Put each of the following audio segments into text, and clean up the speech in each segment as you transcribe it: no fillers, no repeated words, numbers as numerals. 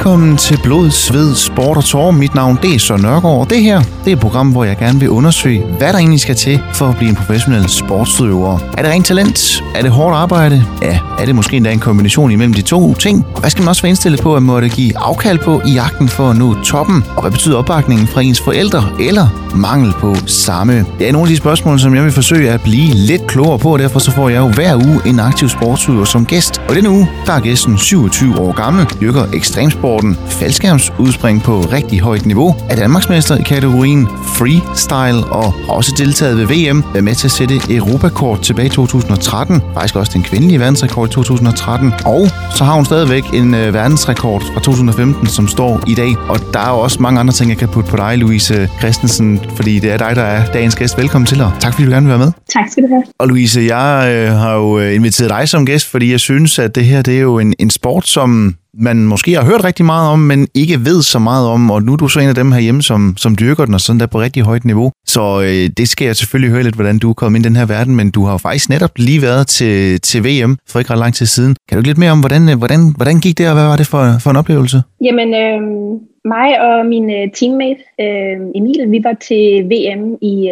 velkommen til Blod, Sved, Sport og Tårer. Mit navn det er Søren Nørgaard, og det her det er et program, hvor jeg gerne vil undersøge, hvad der egentlig skal til for at blive en professionel sportsudøver. Er det rent talent? Er det hårdt arbejde? Ja, er det måske endda en kombination imellem de to ting? Og hvad skal man også være indstillet på at måtte give afkald på i jagten for at nå toppen? Og hvad betyder opbakningen fra ens forældre eller mangel på samme? Det er nogle af de spørgsmål, som jeg vil forsøge at blive lidt klogere på, og derfor så får jeg jo hver uge en aktiv sportsudøver som gæst. Og denne uge, der er gæsten 27 år gammel, dyrker ekstremsporten faldskærmsudspring på rigtig højt niveau, er danmarksmester i kategorien freestyle og har også deltaget ved VM, været med til at sætte europakort tilbage i 2013, faktisk også den kvindelige verdensrekord i 2013, og så har hun stadigvæk en verdensrekord fra 2015, som står i dag, og der er jo også mange andre ting, jeg kan putte på dig, Louise Christensen, fordi det er dig, der er dagens gæst. Velkommen til, og tak fordi du gerne vil være med. Tak skal du have. Og Louise, jeg har jo inviteret dig som gæst, fordi jeg synes, at det her det er jo en sport, som man måske har hørt rigtig meget om, men ikke ved så meget om, og nu er du så en af dem herhjemme, som dyrker den, og sådan der på rigtig højt niveau. Så det skal jeg selvfølgelig høre lidt, hvordan du er kommet ind i den her verden, men du har jo faktisk netop lige været til VM for ikke ret lang tid siden. Kan du lidt mere om, hvordan gik det, og hvad var det for en oplevelse? Jamen, mig og min teammate Emil, vi var til VM i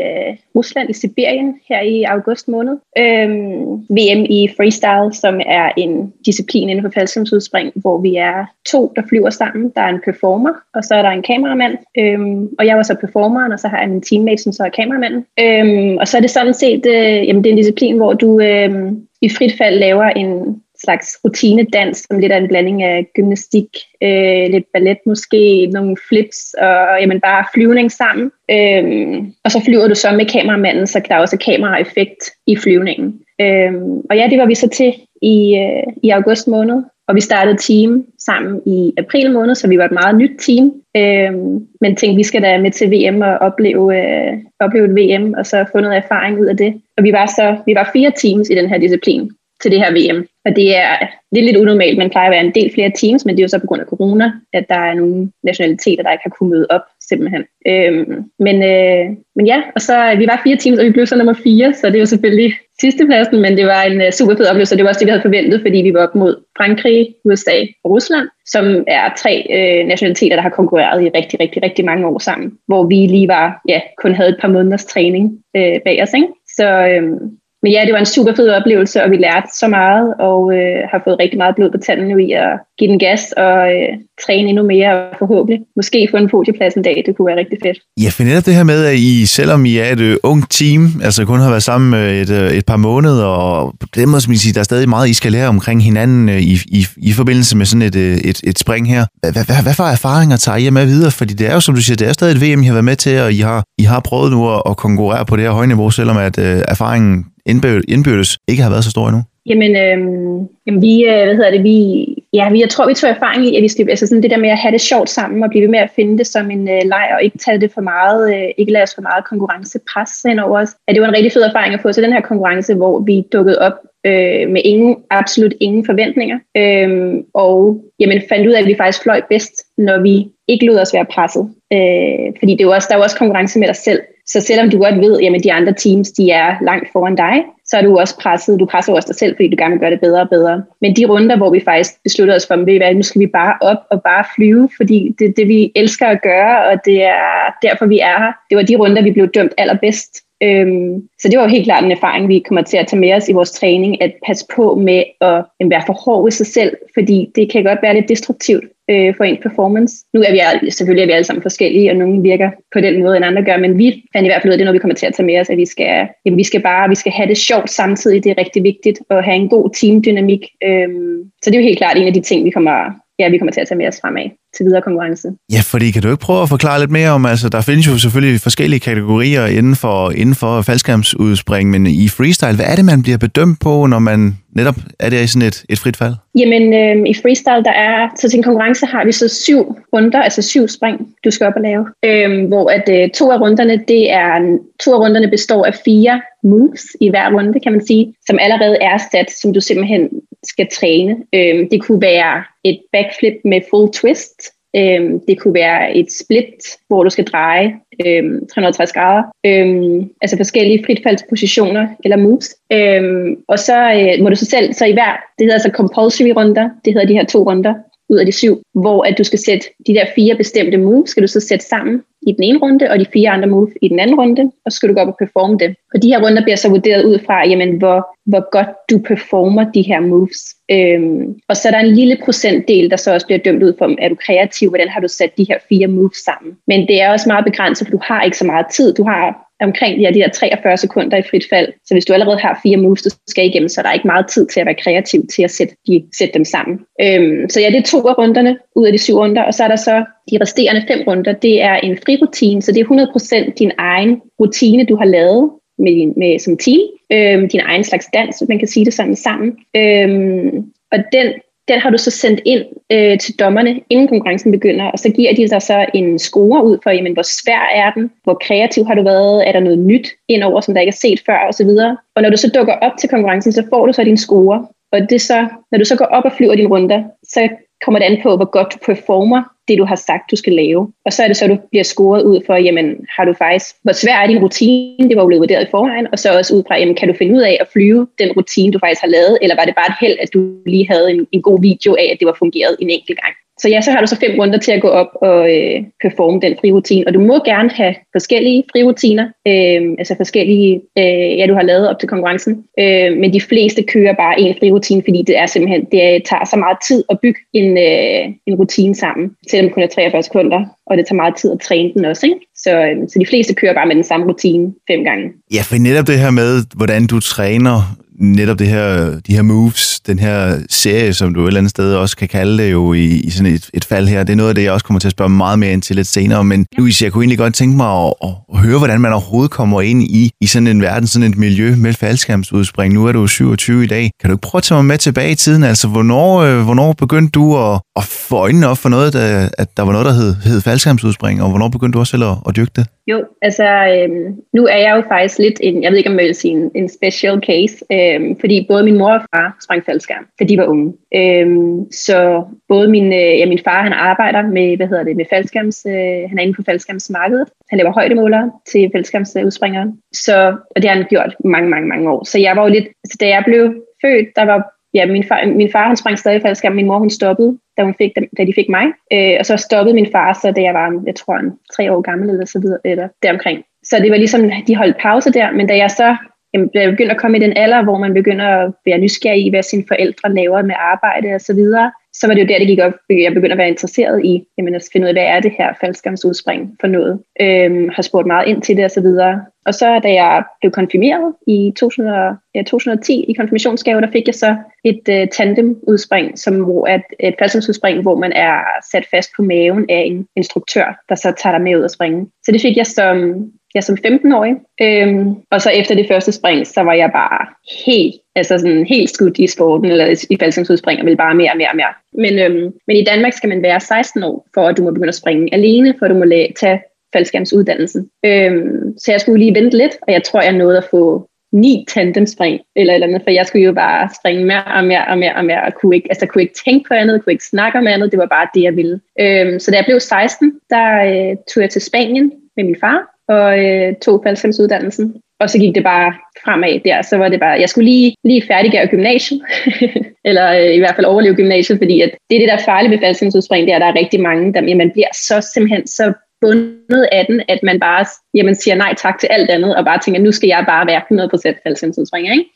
Rusland, i Sibirien, her i august måned. VM i freestyle, som er en disciplin inden for faldskærmsudspring, hvor vi er to, der flyver sammen. Der er en performer, og så er der en kameramand. Og jeg var så performeren, og så har jeg min teammate, som så er kameramanden. Og så er det sådan set, jamen det er en disciplin, hvor du i frit fald laver en slags rutinedans, som lidt af en blanding af gymnastik, lidt ballet måske, nogle flips og jamen bare flyvning sammen. Og så flyver du så med kameramanden, så der er også kameraeffekt i flyvningen. Og ja, det var vi så til i august måned, og vi startede team sammen i april måned, så vi var et meget nyt team. Men tænkte, vi skal da med til VM og opleve et VM, og så få noget erfaring ud af det. Og vi var 4 teams i den her disciplin til det her VM. Og det er lidt unormalt, man plejer at være en del flere teams, men det er jo så på grund af corona, at der er nogle nationaliteter, der ikke har kunnet møde op, simpelthen. Men ja, og så vi var 4 teams, og vi blev så nummer 4, så det er jo selvfølgelig sidstepladsen, men det var en super fed oplevelse, og det var også det, vi havde forventet, fordi vi var op mod Frankrig, USA og Rusland, som er 3 nationaliteter, der har konkurreret i rigtig, rigtig, rigtig mange år sammen, hvor vi lige kun havde et par måneders træning bag os, ikke? Men ja, det var en super fed oplevelse, og vi lærte så meget, og har fået rigtig meget blod på tanden nu i at give den gas og træne endnu mere, og forhåbentlig måske få en podieplads en dag. Det kunne være rigtig fedt. Jeg finder netop det her med, at I, selvom I er et ungt team, altså kun har været sammen et par måneder, og det må man sige, der er stadig meget, I skal lære omkring hinanden i forbindelse med sådan et spring her. Hvad for erfaringer tager I med videre? Fordi det er jo, som du siger, det er stadig et VM, I har været med til, og I har prøvet nu at konkurrere på det her høje niveau, selvom at erfaringen indbyrdes ikke har været så stor endnu? Jamen jeg tror, vi tog erfaring i, at vi skal, altså sådan det der med at have det sjovt sammen, og blive ved med at finde det som en leg, og ikke tage det for meget, ikke lade os for meget konkurrencepres hen over os. At det var en rigtig fed erfaring at få til den her konkurrence, hvor vi dukkede op med absolut ingen forventninger, og jamen, fandt ud af, at vi faktisk fløj bedst, når vi ikke lod os være presset. Fordi det er også, der er jo også konkurrence med dig selv. Så selvom du godt ved, jamen de andre teams, de er langt foran dig, så er du også presset. Du presser også dig selv, fordi du gerne vil gøre det bedre og bedre. Men de runder, hvor vi faktisk besluttede os for, nu skal vi bare op og bare flyve, fordi det er det, vi elsker at gøre, og det er derfor, vi er her. Det var de runder, vi blev dømt allerbedst. Så det var jo helt klart en erfaring, vi kommer til at tage med os i vores træning, at passe på med at være for hård ved sig selv, fordi det kan godt være lidt destruktivt for ens performance. Nu er vi selvfølgelig alle sammen forskellige, og nogen virker på den måde, end andre gør, men vi fandt i hvert fald ud af det, når vi kommer til at tage med os, at vi skal have det sjovt samtidig. Det er rigtig vigtigt at have en god teamdynamik. Så det er jo helt klart en af de ting, vi kommer til at tage med os fremad til videre konkurrence. Ja, fordi kan du ikke prøve at forklare lidt mere om, altså der findes jo selvfølgelig forskellige kategorier inden for faldskærmsudspring, men i freestyle, hvad er det, man bliver bedømt på, når man netop er der i sådan et frit fald? Jamen, i freestyle, så til en konkurrence har vi så 7 runder, altså 7 spring, du skal op og lave, hvor at 2 af runderne, består af 4 moves i hver runde, kan man sige, som allerede er sat, som du simpelthen skal træne. Det kunne være et backflip med full twist. Det kunne være et split, hvor du skal dreje 360 grader. Altså forskellige fritfaldspositioner eller moves. Og så må du så selv, så i hver, det hedder så compulsory runder, det hedder de her 2 runder, ud af de 7, hvor at du skal sætte de der 4 bestemte moves, skal du så sætte sammen i den ene runde, og de 4 andre moves i den anden runde, og så skal du gå op og performe det. Og de her runder bliver så vurderet ud fra, jamen, hvor godt du performer de her moves. Og så er der en lille procentdel, der så også bliver dømt ud for, er du kreativ, hvordan har du sat de her 4 moves sammen. Men det er også meget begrænset, for du har ikke så meget tid. Du har omkring de her 43 sekunder i frit fald. Så hvis du allerede har 4 moves, du skal igennem, så er der ikke meget tid til at være kreativ til at sætte dem sammen. Så ja, det er 2 af runderne ud af de 7 runder, og så er der så de resterende 5 runder. Det er en fri rutine, så det er 100% din egen rutine, du har lavet med som team. Din egen slags dans, hvis man kan sige det sådan sammen. Og den har du så sendt ind til dommerne, inden konkurrencen begynder, og så giver de dig så en score ud for, jamen, hvor svær er den, hvor kreativ har du været, er der noget nyt indover, som der ikke er set før, osv. Og når du så dukker op til konkurrencen, så får du så din score, og det så, når du så går op og flyver dine runder, så kommer det an på, hvor godt du performer det, du har sagt, du skal lave. Og så er det så, du bliver scoret ud for, jamen, har du faktisk, hvor svær er din rutine, det var jo blevet vurderet i forvejen, og så også ud fra, jamen, kan du finde ud af at flyve den rutine, du faktisk har lavet, eller var det bare et held, at du lige havde en god video af, at det var fungeret en enkelt gang. Så ja, så har du så 5 runder til at gå op og performe den frirutine, og du må gerne have forskellige frirutiner, altså forskellige, du har lavet op til konkurrencen, men de fleste kører bare en frirutine, fordi det er simpelthen, det tager så meget tid at bygge en rutine sammen, selvom det kun er 43 sekunder, og det tager meget tid at træne den også, ikke? Så de fleste kører bare med den samme rutine 5 gange. Ja, for netop det her med, hvordan du træner, netop de her moves, den her serie, som du et eller andet sted også kan kalde det jo i sådan et fald her, det er noget af det, jeg også kommer til at spørge meget mere ind til lidt senere, men Louise, jeg kunne egentlig godt tænke mig at høre, hvordan man overhovedet kommer ind i sådan en verden, sådan et miljø med faldskærmsudspring. Nu er du 27 i dag. Kan du ikke prøve at tage mig med tilbage i tiden? Altså, hvornår begyndte du at få øjnene op for noget, at der var noget, der hed faldskærmsudspring, og hvornår begyndte du også selv at dyrke det? Jo, altså, nu er jeg jo faktisk lidt jeg ved ikke, om jeg vil sige en special case, fordi både min mor og far sprang faldskærm, da de var unge. Så både min far, han arbejder med, med faldskærms, han er inde på faldskærmsmarkedet. Han laver højdemålere til faldskærmsudspringere. Så, og det har han gjort mange, mange, mange år. Så jeg var jo lidt, så da jeg blev født, der var, ja, min far, han sprang stadig faldskærm, min mor, hun stoppede, da de fik mig. Og så stoppede min far, så da jeg var, jeg tror, 3 år gammel eller så videre, eller deromkring. Så det var ligesom, de holdt pause der, men da jeg så begynder at komme i den alder, hvor man begynder at være nysgerrig i, hvad sine forældre laver med arbejde og så videre, så var det jo der, det gik op. Jeg begyndte at være interesseret i, jamen, at finde ud af, hvad er det her faldskærmsudspring for noget. Har spurgt meget ind til det og så videre. Og så da jeg blev konfirmeret i 2010 i konfirmationsgave, der fik jeg så et tandemudspring, et faldskærmsudspring, hvor man er sat fast på maven af en instruktør, der så tager dig med ud at springe. Så det fik jeg som 15-årig, og så efter det første spring, så var jeg bare helt skudt i sporten, eller i faldskærmsudspring, og ville bare mere og mere og mere. Men i Danmark skal man være 16 år, for at du må begynde at springe alene, for at du må tage faldskærmsuddannelsen. Så jeg skulle lige vente lidt, og jeg tror, jeg nåede at få 9 tandemspring, eller andet, for jeg skulle jo bare springe mere og mere, og kunne ikke tænke på andet, kunne ikke snakke om andet, det var bare det, jeg ville. Så da jeg blev 16, der tog jeg til Spanien med min far, og tog faldskærmsuddannelsen. Og så gik det bare fremad der, så var det bare, jeg skulle lige færdiggøre gymnasiet, eller i hvert fald overleve gymnasiet, fordi at det er det, der er farligt ved faldskærmsudspring, det er, at der er rigtig mange, der man bliver så simpelthen så bundet af den, at man bare siger nej tak til alt andet, og bare tænker, nu skal jeg bare være 100% faldskærmsudspringer, ikke?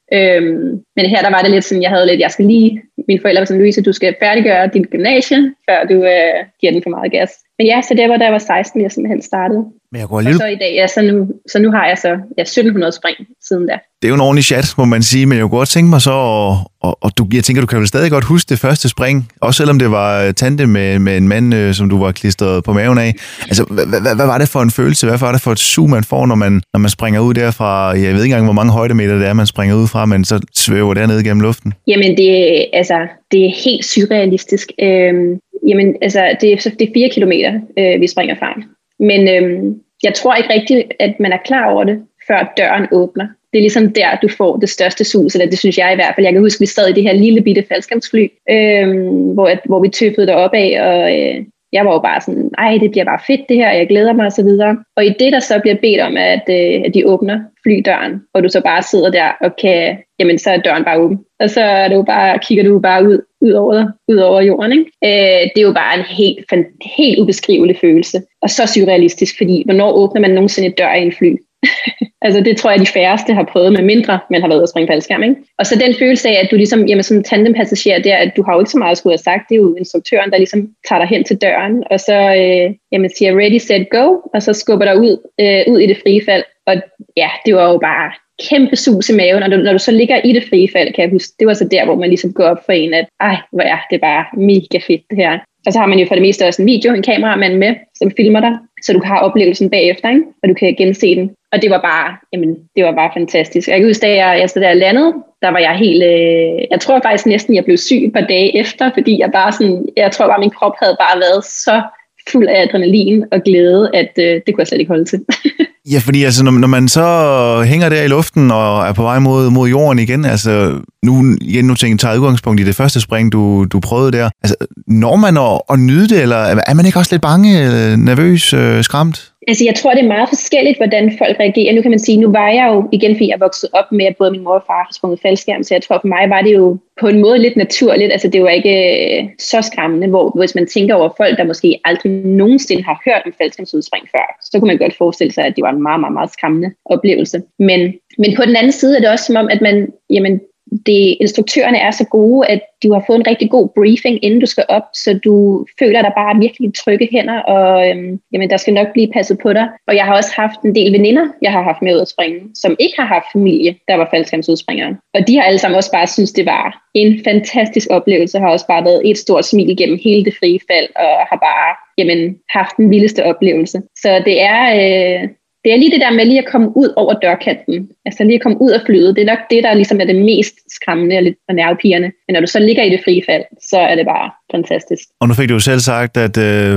Men her, der var det lidt sådan, jeg skal lige, mine forældre var sådan, Louise, du skal færdiggøre dit gymnasie, før du giver den for meget gas. Men ja, så det var, da jeg var 16, jeg simpelthen startede. Men jeg går og så i dag, ja, så nu har jeg så 1700 spring siden der. Det er jo en ordentlig chat, må man sige, men jeg kunne godt tænke mig så, jeg tænker, du kan vel stadig godt huske det første spring, også selvom det var tandem med en mand, som du var klistret på maven af. Altså, hvad var det for en følelse? Hvad var det for et sug, man får, når man springer ud derfra? Jeg ved ikke engang, hvor mange højdemeter det er, man springer ud fra, men så svæver dernede gennem luften. Jamen, det er helt surrealistisk. Jamen, altså, det er 4 kilometer, vi springer fra. Men jeg tror ikke rigtigt, at man er klar over det, før døren åbner. Det er ligesom der, du får det største sus, eller det synes jeg i hvert fald. Jeg kan huske, vi sad i det her lille bitte faldskærmsfly, hvor vi tøffede deroppe af, og jeg var jo bare sådan, nej, det bliver bare fedt det her, og jeg glæder mig og så videre. Og i det, der så bliver bedt om, at de åbner flydøren, og du så bare sidder der, og så er døren bare åben. Og så kigger du bare ud ud over jorden. Ikke? Det er jo bare en helt ubeskrivelig følelse. Og så surrealistisk, fordi hvornår åbner man nogensinde et dør i en fly? Altså det tror jeg, de færreste har prøvet, med mindre man har været ude at springe faldskærm, ikke? Og så den følelse af, at du ligesom, jamen som tandempassager der, at du har jo ikke så meget at skulle have sagt, det er jo instruktøren, der ligesom tager dig hen til døren, og så jamen siger ready, set, go, og så skubber dig ud i det frie fald. Og ja, det var jo bare kæmpe sus i maven, og når du så ligger i det frie fald, kan jeg huske, det var så der, hvor man ligesom går op for en, at ej, hvor er det bare mega fedt det her. Og så har man jo for det meste også en video, en kameramand med, som filmer dig, så du kan have oplevelsen bagefter, ikke? Og du kan gense den. Og det var bare, jamen, det var bare fantastisk. Jeg kan huske, da jeg stod der landede, der var jeg helt, jeg tror faktisk næsten, jeg blev syg et par dage efter, fordi jeg bare sådan, jeg tror bare, min krop havde bare været så fuld af adrenalin og glæde, at det kunne jeg slet ikke holde til. Ja, fordi altså, når man så hænger der i luften og er på vej mod jorden igen, altså nu tænker jeg, tager udgangspunkt i det første spring, du prøvede der. Altså, når man at nyde det, eller er man ikke også lidt bange, nervøs, skræmt? Altså, jeg tror, det er meget forskelligt, hvordan folk reagerer. Nu kan man sige, nu var jeg jo igen, fordi jeg voksede op med, at både min mor og far har sprunget faldskærm, så jeg tror, for mig var det jo på en måde lidt naturligt. Altså, det var ikke så skræmmende, hvor hvis man tænker over folk, der måske aldrig nogensinde har hørt om faldskærmsudspring før, så kunne man godt forestille sig, at det var en meget, meget, meget skræmmende oplevelse. Men på den anden side er det også som om, at man, jamen, instruktørerne er så gode, at du har fået en rigtig god briefing, inden du skal op, så du føler dig bare virkelig trygge hænder, og jamen, der skal nok blive passet på dig. Og jeg har også haft en del veninder, jeg har haft med ud at springe, som ikke har haft familie, der var faldskærmsudspringere. Og de har alle sammen også bare synes det var en fantastisk oplevelse, har også bare været et stort smil igennem hele det frie fald, og har bare jamen, haft den vildeste oplevelse. Så det er... Det er lige det der med lige at komme ud over dørkanten, altså lige at komme ud af flyet. Det er nok det, der ligesom er det mest skræmmende og lidt nervepirrende. Men når du så ligger i det frie fald, så er det bare fantastisk. Og nu fik du jo selv sagt, at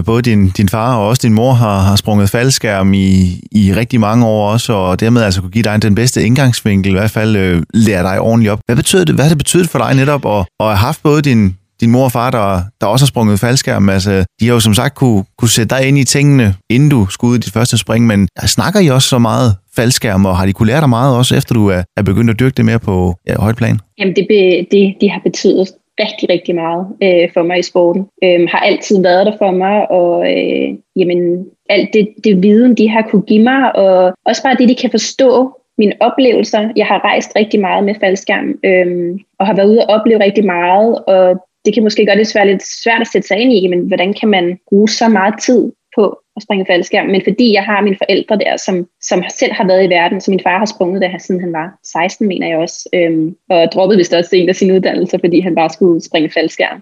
både din far og også din mor har sprunget faldskærm i rigtig mange år også, og dermed altså kunne give dig den bedste indgangsvinkel, i hvert fald lære dig ordentligt op. Hvad har det betydet for dig netop at have haft både din mor og far, der også har sprunget faldskærm, altså, de har jo som sagt kunne sætte dig ind i tingene, inden du skulle ud i dit første spring, men snakker I også så meget faldskærm, og har de kunne lære dig meget også, efter du er begyndt at dyrke det mere på højt plan? Jamen, de har betydet rigtig, rigtig meget for mig i sporten. Har altid været der for mig, og jamen, alt det viden, de har kunne give mig, og også bare det, de kan forstå, mine oplevelser. Jeg har rejst rigtig meget med faldskærm, og har været ude og opleve rigtig meget, og det kan måske godt være lidt svært at sætte sig ind i, men hvordan kan man bruge så meget tid på at springe faldskærm? Men fordi jeg har mine forældre der, som selv har været i verden, så min far har sprunget, da siden han var 16, mener jeg også, og droppede vist også en af sine uddannelser, fordi han bare skulle springe faldskærm.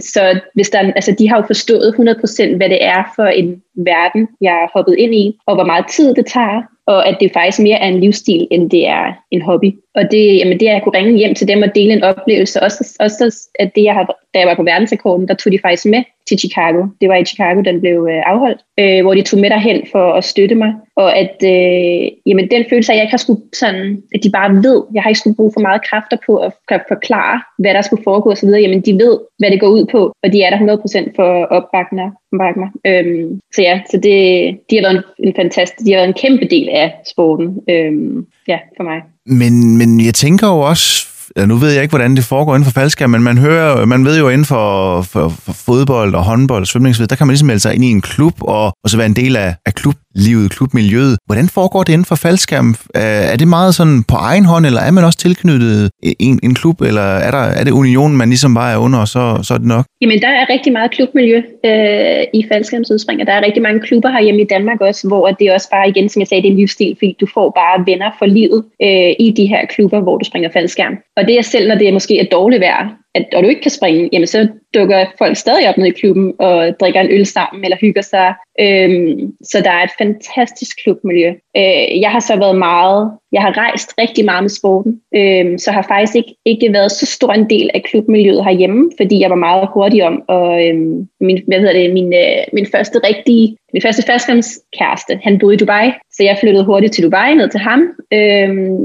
Så hvis der, altså, de har jo forstået 100%, hvad det er for en verden, jeg er hoppet ind i, og hvor meget tid det tager, og at det faktisk mere er en livsstil, end det er en hobby. Og det, jamen det er, at jeg kunne ringe hjem til dem og dele en oplevelse. Også at det, jeg har, da jeg var på verdensrekorden, der tog de faktisk med til Chicago. Det var i Chicago, den blev afholdt, hvor de tog med derhen for at støtte mig. Og at jamen den følelse af, at jeg ikke har skulle sådan, at de bare ved, jeg har ikke skulle bruge for meget kræfter på at forklare, hvad der skulle foregå osv. Jamen de ved, hvad det går ud på, og de er der 100% for at opbakke mig. Så ja, så det, de har været en fantastisk, de har været en kæmpe del af sporten, ja, for mig. Men jeg tænker jo også, nu ved jeg ikke, hvordan det foregår inden for faldskærm, men man ved jo inden for fodbold og håndbold og svømning, der kan man ligesom melde sig ind i en klub og så være en del af klublivet, klubmiljøet. Hvordan foregår det inden for faldskærm? Er det meget sådan på egen hånd, eller er man også tilknyttet en klub, eller er det unionen, man ligesom bare er under, og så er det nok? Jamen, der er rigtig meget klubmiljø i faldskærmsudspring, og der er rigtig mange klubber herhjemme i Danmark også, hvor det også bare igen, som jeg sagde, det er en livsstil, fordi du får bare venner for livet i de her klubber, hvor du springer faldskærm. Og det er selv, når det måske er dårligt vejr, og du ikke kan springe, jamen så dukker folk stadig op ned i klubben og drikker en øl sammen eller hygger sig. Så der er et fantastisk klubmiljø. Jeg har rejst rigtig meget med sporten, så har faktisk ikke været så stor en del af klubmiljøet herhjemme, fordi jeg var meget hurtig om, og min første faldskærmskæreste, han boede i Dubai, så jeg flyttede hurtigt til Dubai, ned til ham,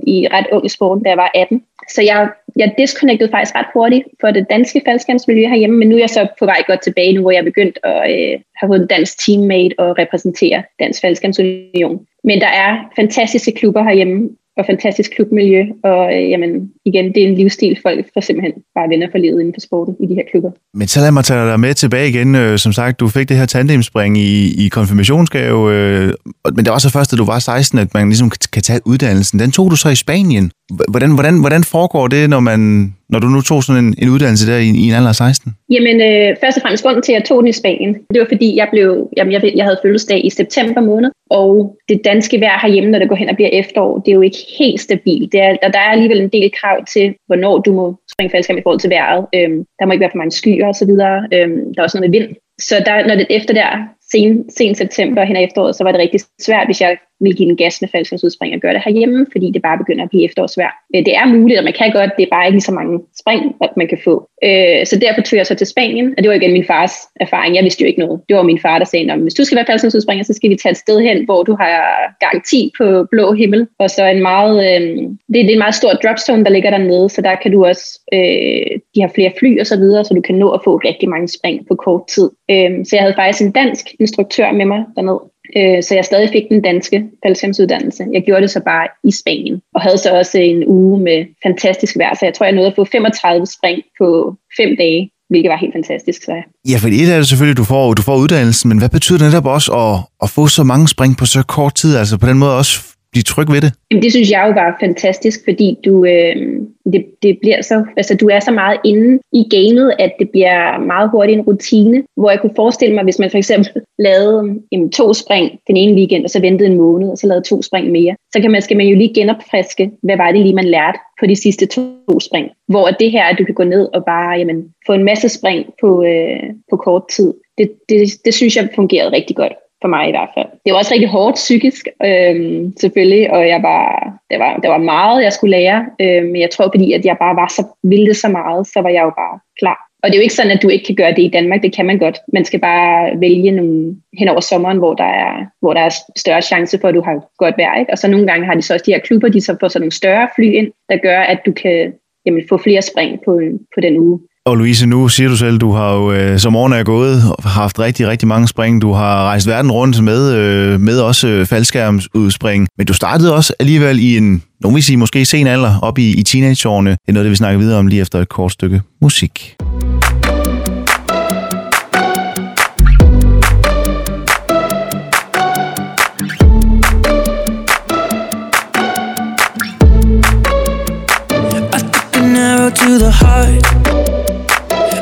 i ret ung i sporten, da jeg var 18. Så jeg disconnectede faktisk ret hurtigt for det danske faldskærmsmiljø herhjemme, men nu er jeg så på vej godt tilbage, nu hvor jeg er begyndt at have fået en dansk teammate og repræsentere Dansk Faldskærmsunion. Men der er fantastiske klubber herhjemme, og fantastisk klubmiljø, og jamen, igen, det er en livsstil, folk får simpelthen bare venner for livet inden for sporten i de her klubber. Men så lad mig tage dig med tilbage igen. Som sagt, du fik det her tandemspring i konfirmationsgave, men det var så først, da du var 16, at man ligesom kan tage uddannelsen. Den tog du så i Spanien. Hvordan foregår det, når du nu tog sådan en uddannelse der i en alder af 16? Jamen, først og fremmest grunden til, at jeg tog den i Spanien, det var fordi, jeg havde fødselsdag i september måned, og det danske vejr herhjemme, når det går hen og bliver efterår, det er jo ikke helt stabilt. Og der er alligevel en del krav til, hvornår du må springe faldskærm i forhold til vejret. Der må ikke være for mange skyer og så videre. Der er også noget med vind. Så der, når det efter der, sen september hen ad efteråret, så var det rigtig svært, hvis jeg ville give en gas med faldskærmsudspring og gøre det herhjemme, fordi det bare begynder at blive efterårsvejr. Det er muligt, og man kan godt, det er bare ikke lige så mange spring, at man kan få. Så derfor tog jeg så til Spanien, og det var igen min fars erfaring. Jeg vidste jo ikke noget. Det var min far, der sagde, hvis du skal være faldskærmsudspringer, så skal vi tage et sted hen, hvor du har garanti på blå himmel, og så en meget, det er en meget stor dropzone, der ligger dernede, så der kan du også, de har flere fly og så videre, så du kan nå at få rigtig mange spring på kort tid. Så jeg havde faktisk en dansk instruktør med mig dernede. Så jeg stadig fik den danske faldskærmsuddannelse. Jeg gjorde det så bare i Spanien, og havde så også en uge med fantastisk vejr, så jeg tror, jeg nåede at få 35 spring på 5 dage, hvilket var helt fantastisk. Så. Ja, for et er det selvfølgelig, du får uddannelsen, men hvad betyder det netop også at få så mange spring på så kort tid, altså på den måde også blive tryg ved det? Jamen, det synes jeg jo var fantastisk, fordi du, det bliver så, altså, du er så meget inde i gamet, at det bliver meget hurtigt en rutine, hvor jeg kunne forestille mig, hvis man for eksempel lavede 2 spring den ene weekend, og så ventede en måned, og så lavede 2 spring mere, så skal man jo lige genopfriske, hvad var det lige, man lærte på de sidste 2 spring. Hvor det her, at du kan gå ned og bare få en masse spring på kort tid, det synes jeg fungerede rigtig godt. For mig i hvert fald. Det var også rigtig hårdt psykisk, selvfølgelig, og der var meget, jeg skulle lære, men jeg tror, fordi at jeg bare ville så meget, så var jeg jo bare klar. Og det er jo ikke sådan, at du ikke kan gøre det i Danmark, det kan man godt. Man skal bare vælge nogle hen over sommeren, hvor der er større chance for, at du har godt vejr, ikke? Og så nogle gange har de så også de her klubber, de så får sådan nogle større fly ind, der gør, at du kan få flere spring på den uge. Og Louise, nu siger du selv, du har jo, som årene er gået, haft rigtig, rigtig mange spring. Du har rejst verden rundt med også faldskærmsudspring. Men du startede også alligevel i nogen vil sige, måske sen alder, op i teenageårene. Det er noget, det vi snakker videre om lige efter et kort stykke musik.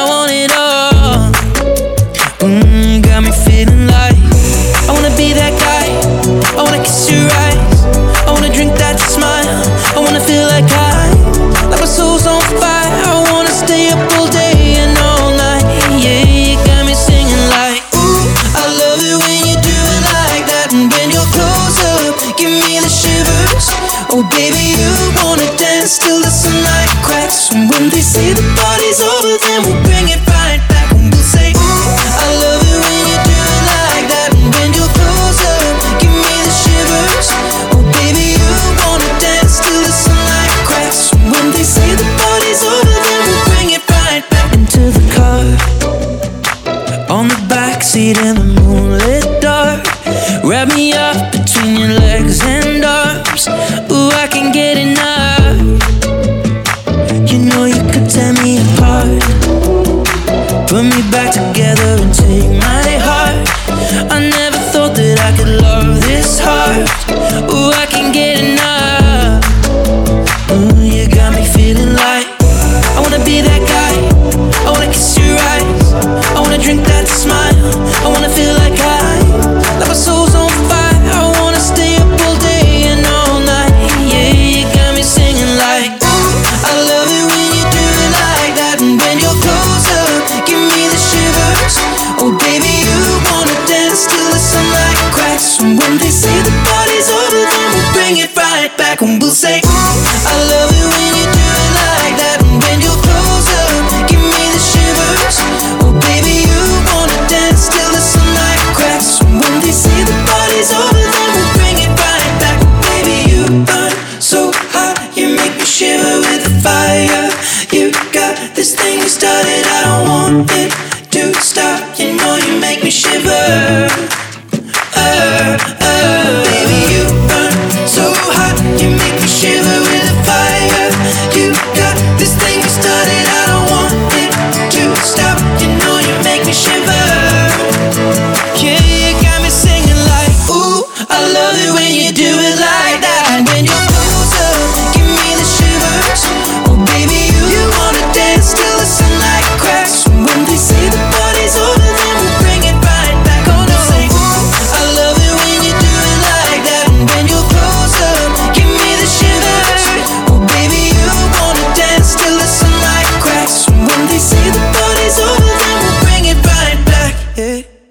I want it all. Got me feeling like I wanna be that guy. I wanna kiss your eyes. I wanna drink that smile. I wanna feel like my soul's on fire. I wanna stay up all day and all night. Yeah, you got me singing like ooh, I love it when you do it like that. And when you're close up, give me the shivers. Oh baby, you wanna dance till the sunlight cracks. And when they say the party's over, then we'll bring it right back. And we'll say ooh, I love it when you do it like that. And when you're close up, give me the shivers. In the moonlit dark, wrap me up between your legs and arms. Ooh, I can get enough. You know you could tear me apart, put me back together and take my heart. I never thought that I could love this hard. Ooh, I can get enough. Ooh, you got me feeling like I wanna be that guy. I wanna kiss your eyes. I wanna drink that smile. I wanna feel like my soul's on fire. I wanna stay up all day and all night. Yeah, you got me singing like ooh, I love it when you do it like that. And when you're close up, give me the shivers. Oh baby, you wanna dance till the sunlight cracks. And when they say the party's over, then we'll bring it right.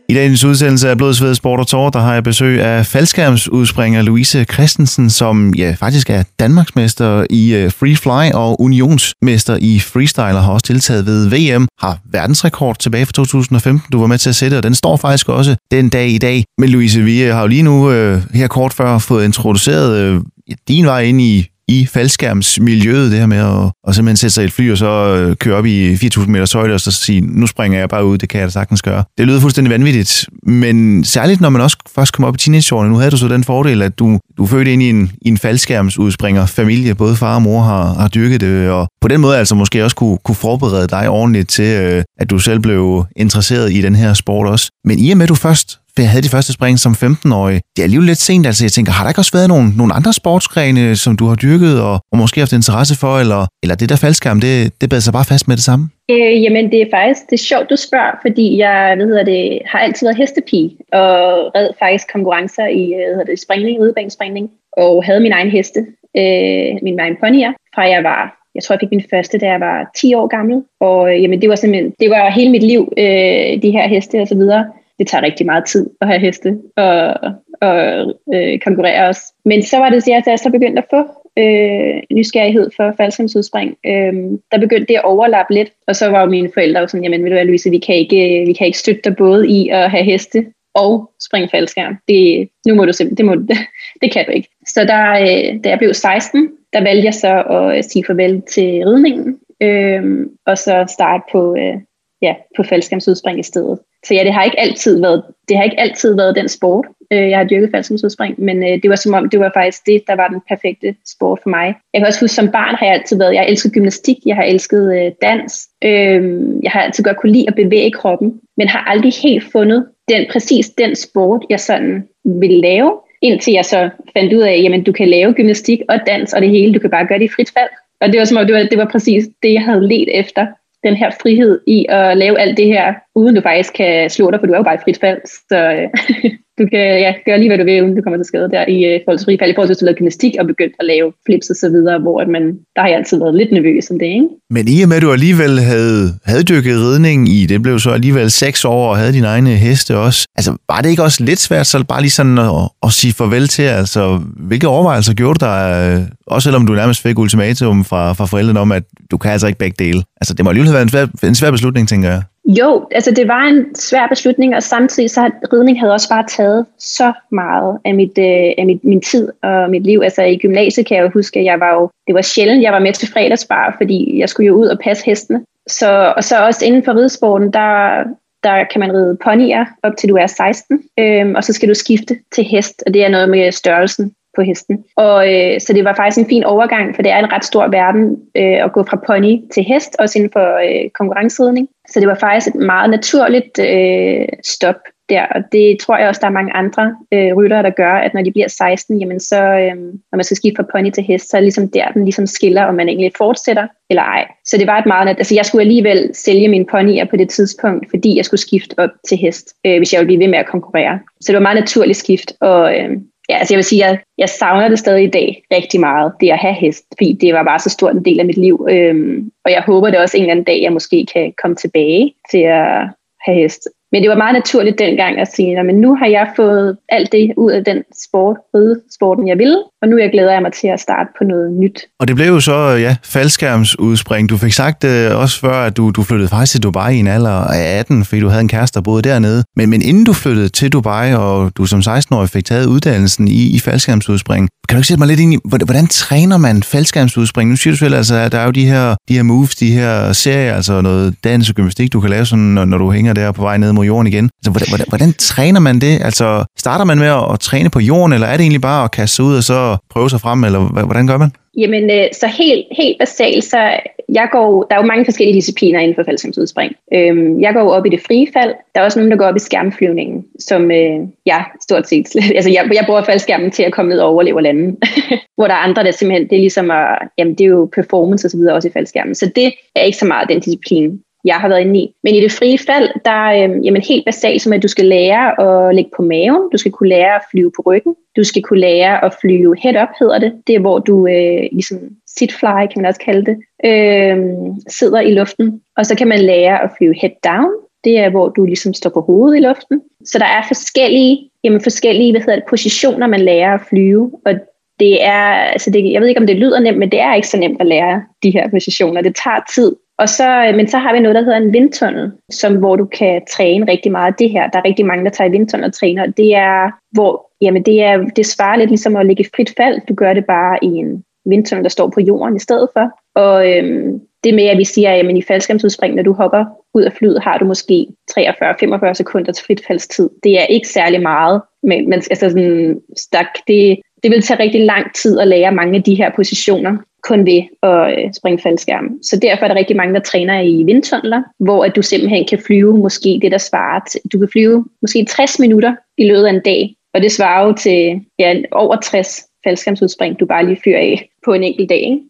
I dagens udsendelse af Blod, Sved, Sport og Tårer, der har jeg besøg af faldskærmsudspringer Louise Christensen, som faktisk er Danmarksmester i free fly og unionsmester i freestyle og har også deltaget ved VM, har verdensrekord tilbage fra 2015, du var med til at sætte, og den står faktisk også den dag i dag. Men Louise, vi har jo lige nu her kort før fået introduceret din vej ind i faldskærmsmiljøet, det her med at simpelthen sætte sig i et fly, og så køre op i 4.000 meters højde, og så sige, nu springer jeg bare ud, det kan jeg da sagtens gøre. Det lyder fuldstændig vanvittigt, men særligt når man også først kom op i teenageårene, nu havde du så den fordel, at du fødte ind i en faldskærmsudspringer-familie, både far og mor har dyrket det, og på den måde altså måske også kunne forberede dig ordentligt til, at du selv blev interesseret i den her sport også. Men i og med, at du først havde de første spring som 15-årig. Det er alligevel lidt sent, altså jeg tænker, har der ikke også været nogle andre sportsgrene, som du har dyrket og måske haft interesse for, eller det der faldskærm, det beder sig bare fast med det samme? Jamen det er faktisk, det er sjovt, du spørger, fordi jeg har altid været hestepige og red faktisk konkurrencer i springning, udebanespringning, og havde min egen heste, min egen ponyer, fra jeg tror, jeg fik min første, da jeg var 10 år gammel, og jamen, det var simpelthen, det var hele mit liv, de her heste og så videre. Det tager rigtig meget tid at have heste og konkurrere også. Men så var det, at jeg så begyndte at få nysgerrighed for faldskærmsudspring. Der begyndte det at overlappe lidt, og så var jo mine forældre jo sådan, jamen ved du hvad, Louise, vi kan ikke støtte dig både i at have heste og springe faldskærm. Det kan du ikke. Så da jeg blev 16, der valgte jeg så at sige farvel til ridningen, og så starte på faldskærmsudspring i stedet. Så ja, det har ikke altid været den sport, jeg har dyrket faldskærmsudspring, men det var som om, det var faktisk det, der var den perfekte sport for mig. Jeg kan også huske, som barn har jeg altid været, jeg har elsket gymnastik, jeg har elsket dans, jeg har altid godt kunne lide at bevæge kroppen, men har aldrig helt fundet præcis den sport, jeg sådan ville lave, indtil jeg så fandt ud af, jamen du kan lave gymnastik og dans og det hele, du kan bare gøre det i frit fald. Og det var som om, det var præcis det, jeg havde let efter. Den her frihed i at lave alt det her, uden du faktisk kan slå dig, for du er jo bare i frit fald, så du kan gøre lige, hvad du vil, uden du kommer til skade der i forhold til fri fald. I forhold til, at du lavede gymnastik og begyndte at lave flips og så videre, hvor der har jeg altid været lidt nervøs om det, ikke? Men i og med, at du alligevel havde dykket ridning i, det blev så alligevel 6 år og havde dine egne heste også, altså var det ikke også lidt svært så bare lige sådan at sige farvel til, altså hvilke overvejelser gjorde du dig, også selvom du nærmest fik ultimatum fra forældrene om, at du kan altså ikke begge dele? Altså det må alligevel have været en svær beslutning, tænker jeg. Jo, altså det var en svær beslutning, og samtidig så ridning havde også bare taget så meget af min tid og mit liv. Altså i gymnasiet kan jeg jo huske, at det var sjældent, jeg var med til fredagsbar, fordi jeg skulle jo ud og passe hestene. Og så også inden for ridesporten, der kan man ride ponyer op til du er 16, og så skal du skifte til hest, og det er noget med størrelsen på hesten. Og så det var faktisk en fin overgang, for det er en ret stor verden at gå fra pony til hest, også inden for konkurrenceridning. Så det var faktisk et meget naturligt stop der, og det tror jeg også, der er mange andre ryttere, der gør, at når de bliver 16, jamen så, når man skal skifte fra pony til hest, så er det ligesom der, den ligesom skiller, om man egentlig fortsætter eller ej. Så det var et meget altså jeg skulle alligevel sælge mine ponyer på det tidspunkt, fordi jeg skulle skifte op til hest, hvis jeg ville blive ved med at konkurrere. Så det var meget naturligt skift, og ja, altså jeg vil sige, at jeg savner det stadig i dag rigtig meget, det at have hest, fordi det var bare så stor en del af mit liv. Og jeg håber det også en eller anden dag, jeg måske kan komme tilbage til at have hest. Men det var meget naturligt dengang at sige, men nu har jeg fået alt det ud af den sport, ridesporten, jeg ville, og nu glæder jeg mig til at starte på noget nyt. Og det blev jo så, ja, faldskærmsudspring. Du fik sagt også før, at du flyttede faktisk til Dubai i en alder af 18, fordi du havde en kæreste, der boede dernede. Men inden du flyttede til Dubai, og du som 16-årig fik taget uddannelsen i faldskærmsudspring, kan du ikke sætte mig lidt ind i, hvordan træner man faldskærmsudspring? Nu siger du selv, altså, at der er jo de her moves, de her serier, altså noget dans og gymnastik, du kan lave sådan, når du hænger der på vej ned mod jorden igen. Altså, hvordan træner man det? Altså, starter man med at træne på jorden, eller er det egentlig bare at kaste sig ud og så prøve sig frem, eller hvordan gør man? Jamen, så helt basalt, så der er jo mange forskellige discipliner inden for faldskærmsudspring. Jeg går jo op i det frie fald. Der er også nogen, der går op i skærmflyvningen, som jeg stort set... Altså, jeg bruger faldskærmen til at komme ned og overleve landen. Hvor der er andre, der simpelthen... Det er ligesom at... Jamen, det er jo performance og så videre også i faldskærmen. Så det er ikke så meget den disciplin, jeg har været inde i. Men i det frie fald, der er helt basalt, som at du skal lære at ligge på maven, du skal kunne lære at flyve på ryggen, du skal kunne lære at flyve head-up, hedder det. Det er, hvor du ligesom sit-fly, kan man også kalde det, sidder i luften. Og så kan man lære at flyve head-down. Det er, hvor du ligesom står på hovedet i luften. Så der er forskellige positioner, man lærer at flyve. Og det er, altså det, jeg ved ikke, om det lyder nemt, men det er ikke så nemt at lære de her positioner. Det tager tid. Men så har vi noget, der hedder en vindtunnel, hvor du kan træne rigtig meget af det her. Der er rigtig mange, der tager i vindtunnel og træner. Det er, det svarer lidt ligesom at ligge i frit fald. Du gør det bare i en vindtunnel, der står på jorden i stedet for. Og det med, at vi siger, at i faldskærmsudspring, når du hopper ud af flyet, har du måske 43-45 sekunder til fritfaldstid. Det er ikke særlig meget, men det vil tage rigtig lang tid at lære mange af de her positioner, kun ved at springe faldskærm. Så derfor er der rigtig mange, der træner i vindtunneler, hvor at du simpelthen kan flyve måske det, der svarer til. Du kan flyve måske 60 minutter i løbet af en dag, og det svarer jo til over 60 faldskærmsudspring, du bare lige fyrer af på en enkelt dag, ikke?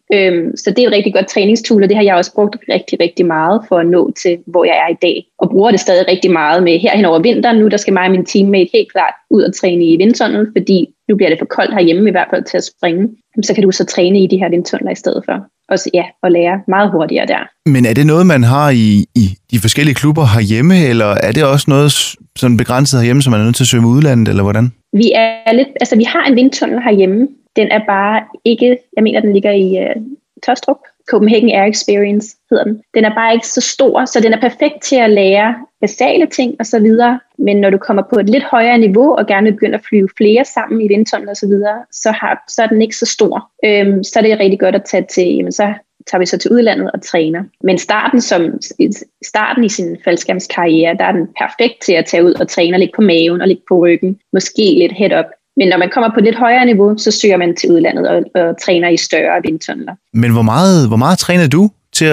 Så det er et rigtig godt træningstool, og det har jeg også brugt rigtig, rigtig meget for at nå til, hvor jeg er i dag. Og bruger det stadig rigtig meget med herhen over vinteren. Nu der skal mig og min teammate helt klart ud og træne i vindtunnel, fordi nu bliver det for koldt herhjemme i hvert fald til at springe. Så kan du så træne i de her vindtunneler i stedet for. Og så, ja, og lære meget hurtigere der. Men er det noget, man har i de forskellige klubber herhjemme, eller er det også noget sådan begrænset herhjemme, som man er nødt til at søge med udlandet, eller hvordan? Vi har en vindtunnel herhjemme. Den er bare ikke, jeg mener, den ligger i Tostrup. Copenhagen Air Experience hedder den. Den er bare ikke så stor, så den er perfekt til at lære basale ting og så videre. Men når du kommer på et lidt højere niveau og gerne vil begynde at flyve flere sammen i vindtunnel og så videre, så er den ikke så stor. Så er det rigtig godt at tage til, så tager vi så til udlandet og træner. Men starten i sin faldskærmskarriere, der er den perfekt til at tage ud og træne og ligge på maven og ligge på ryggen. Måske lidt head-up. Men når man kommer på et lidt højere niveau, så søger man til udlandet og træner i større vindtunneler. Men hvor meget trænede du til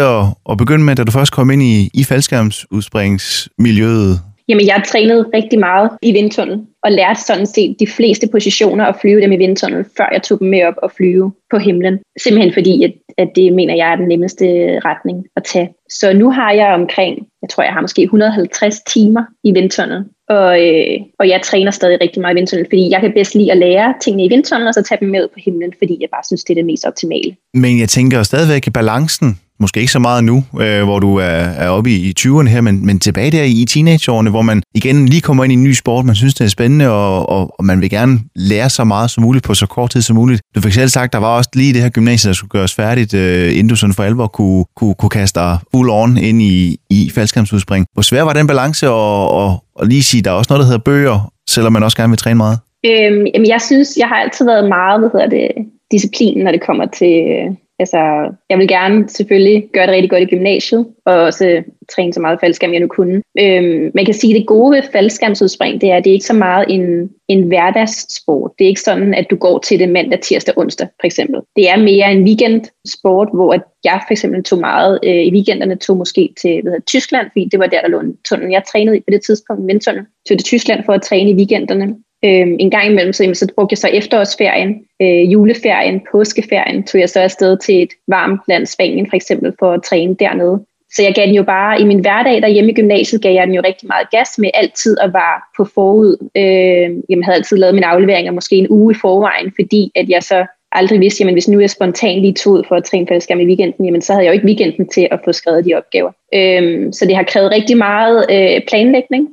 at begynde med, da du først kom ind i faldskærmsudspringingsmiljøet? Jamen, jeg trænede rigtig meget i vindtunnel og lærte sådan set de fleste positioner at flyve dem i vindtunnel, før jeg tog dem med op og flyve på himlen. Simpelthen fordi, at det mener jeg er den nemmeste retning at tage. Så nu har jeg måske 150 timer i vindtunnel. Og jeg træner stadig rigtig meget i vindtunnel, fordi jeg kan bedst lide at lære tingene i vindtunnel, og så tage dem med på himlen, fordi jeg bare synes, det er det mest optimale. Men jeg tænker stadigvæk balancen, måske ikke så meget nu, hvor du er oppe i 20'erne her, men tilbage der i teenageårene, hvor man igen lige kommer ind i en ny sport, man synes, det er spændende, og man vil gerne lære så meget som muligt på så kort tid som muligt. Du fik selv sagt, der var også lige det her gymnasiet, der skulle gøres færdigt, inden du sådan for alvor kunne kaste dig full on ind i faldskærmsudspring. Hvor svær var den balance og lige sige, der er også noget, der hedder bøger, selvom man også gerne vil træne meget? Jeg synes, jeg har altid været meget, disciplinen, når det kommer til... jeg vil gerne selvfølgelig gøre det rigtig godt i gymnasiet, og også træne så meget faldskærm, jeg nu kunne. Man kan sige, at det gode ved faldskærmsudspring, det er, at det ikke er så meget en hverdagssport. Det er ikke sådan, at du går til det mandag, tirsdag, onsdag, for eksempel. Det er mere en weekendsport, hvor jeg for eksempel tog meget i weekenderne, tog måske til Tyskland, fordi det var der lå en tunnel. Jeg trænede på det tidspunkt en vindtunnel. Tog til Tyskland for at træne i weekenderne. En gang imellem, så brugte jeg så efterårsferien, juleferien, påskeferien, tog jeg så afsted til et varmt land, Spanien for eksempel, for at træne dernede. Så jeg gav den jo bare, i min hverdag derhjemme i gymnasiet, gav jeg den jo rigtig meget gas med altid at være på forud. Jeg havde altid lavet mine afleveringer måske en uge i forvejen, fordi at jeg så aldrig vidste, jamen hvis nu jeg spontant lige tog ud for at træne fællesskab i weekenden, jamen så havde jeg jo ikke weekenden til at få skrevet de opgaver. Så det har krævet rigtig meget planlægning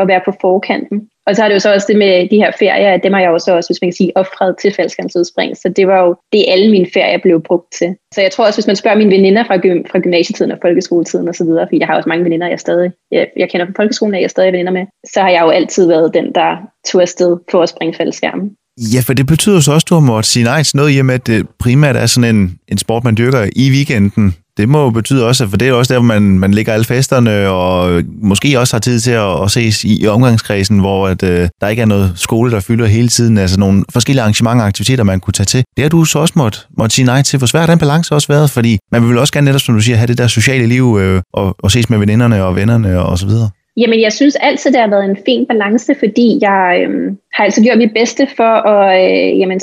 at være på forkanten. Og så har det jo så også det med de her ferier, at dem har jeg jo så også, hvis man kan sige, offret til fællesskabsudspring. Så det var jo det, alle mine ferier blev brugt til. Så jeg tror også, hvis man spørger mine veninder fra gymnasietiden og folkeskoletiden osv., fordi jeg har også mange veninder, jeg kender fra folkeskolen, og jeg er stadig veninder med, så har jeg jo altid været den, der tog afsted på at springe fællesskærmen. Ja, for det betyder så også, at du har måttet sige nej til noget, i og med at det primært er sådan en sport, man dyrker i weekenden. Det må jo betyde også, for det er også der, hvor man ligger alle festerne, og måske også har tid til at ses i omgangskredsen, hvor der ikke er noget skole, der fylder hele tiden. Altså nogle forskellige arrangementer og aktiviteter, man kunne tage til. Det har du så også måtte sige nej til. Hvor svær har den balance også været? Fordi man vil også gerne netop, som du siger, have det der sociale liv og ses med veninderne og vennerne og så videre. Jamen, jeg synes altid, det har været en fin balance, fordi jeg har altid gjort mit bedste for,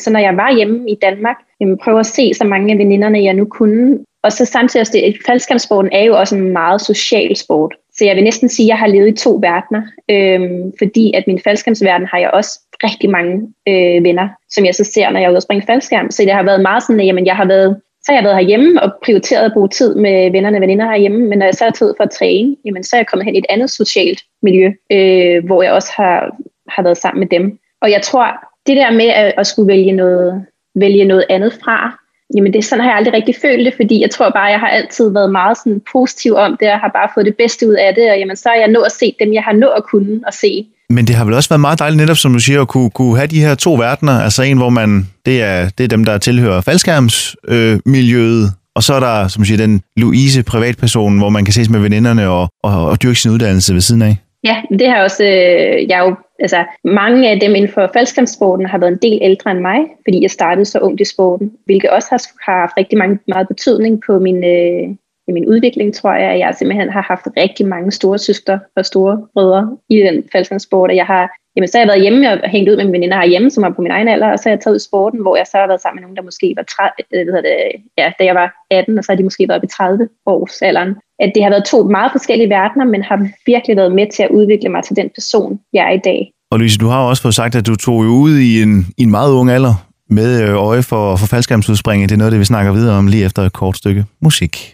så når jeg var hjemme i Danmark, prøve at se så mange af veninderne, jeg nu kunne. Og så samtidig også, faldskærmssporten er jo også en meget social sport. Så jeg vil næsten sige, at jeg har levet i to verdener, fordi at min faldskærmsverden har jeg også rigtig mange venner, som jeg så ser, når jeg er ude og springe faldskærm. Så det har været meget sådan, at så har jeg været herhjemme og prioriteret at bruge tid med vennerne og veninder herhjemme, men når jeg så har tid for at træne, jamen, så er jeg kommet hen i et andet socialt miljø, hvor jeg også har været sammen med dem. Og jeg tror, det der med at skulle vælge noget andet fra, jamen sådan har jeg aldrig rigtig følt det, fordi jeg tror bare, jeg har altid været meget sådan positiv om det, og har bare fået det bedste ud af det, og jamen, så har jeg nået at se dem, jeg har nået at kunne at se. Men det har vel også været meget dejligt netop, som du siger, at kunne have de her to verdener, altså en, hvor det er dem, der tilhører faldskærmsmiljøet, og så er der, som du siger, den Louise privatpersonen, hvor man kan ses med veninderne og dyrke sin uddannelse ved siden af. Ja, det har også, mange af dem inden for faldskærmssporten har været en del ældre end mig, fordi jeg startede så ungt i sporten, hvilket også har haft rigtig meget betydning på min udvikling, tror jeg, at jeg simpelthen har haft rigtig mange store søstre og store brødre i den faldskærmssport, og så har jeg været hjemme og hængt ud med mine veninder herhjemme, som var på min egen alder, og så har jeg taget ud i sporten, hvor jeg så har været sammen med nogen, der måske var 30, da jeg var 18, og så har de måske været oppe i 30 års alderen. At det har været to meget forskellige verdener, men har virkelig været med til at udvikle mig til den person, jeg er i dag. Og Louise, du har også fået sagt, at du tog jo ud i en meget ung alder med øje for faldskærmsudspringet. Det er noget, det vi snakker videre om lige efter et kort stykke musik.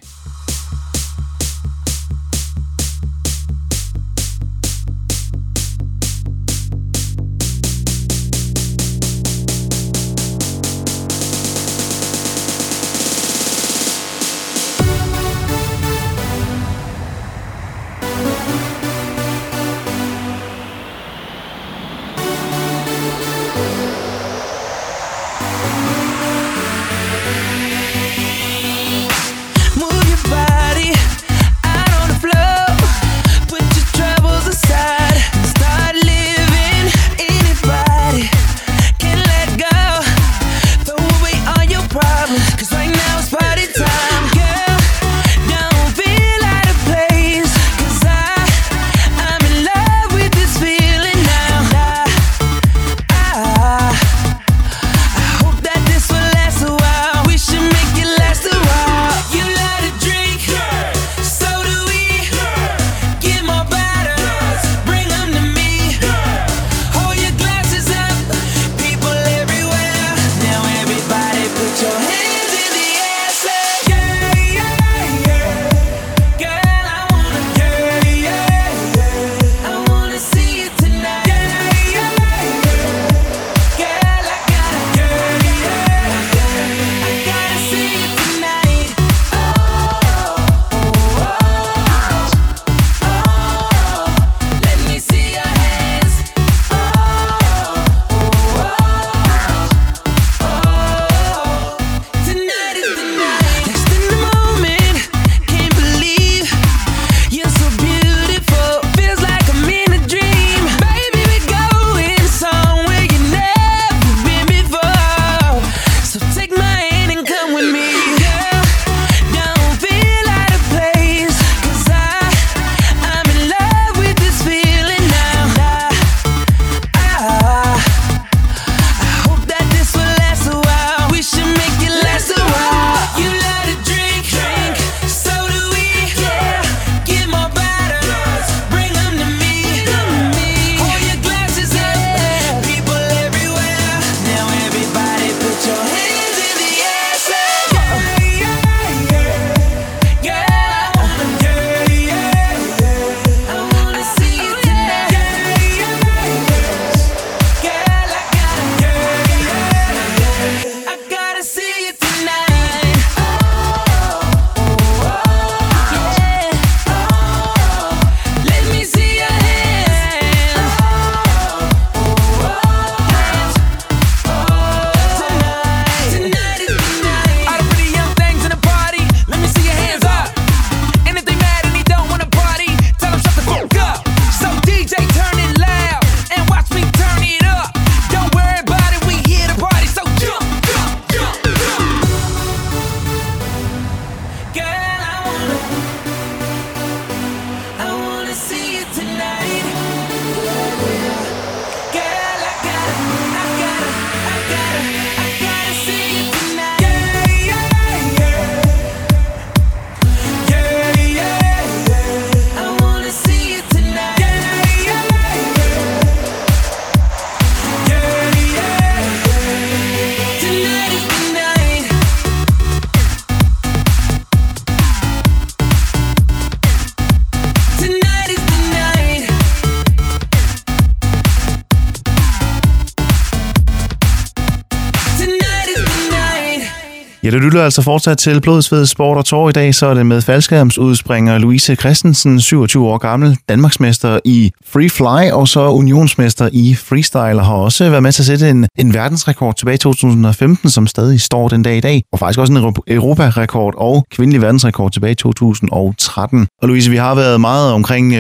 Ja, du lytter altså fortsat til Blod, Sved, Sport og Tårer. I dag, så er det med faldskærmsudspringer Louise Christensen, 27 år gammel, Danmarksmester i Free Fly og så unionsmester i Freestyle, og har også været med til at sætte en verdensrekord tilbage i 2015, som stadig står den dag i dag, og faktisk også en Europa-rekord og kvindelig verdensrekord tilbage i 2013. Og Louise, vi har været meget omkring,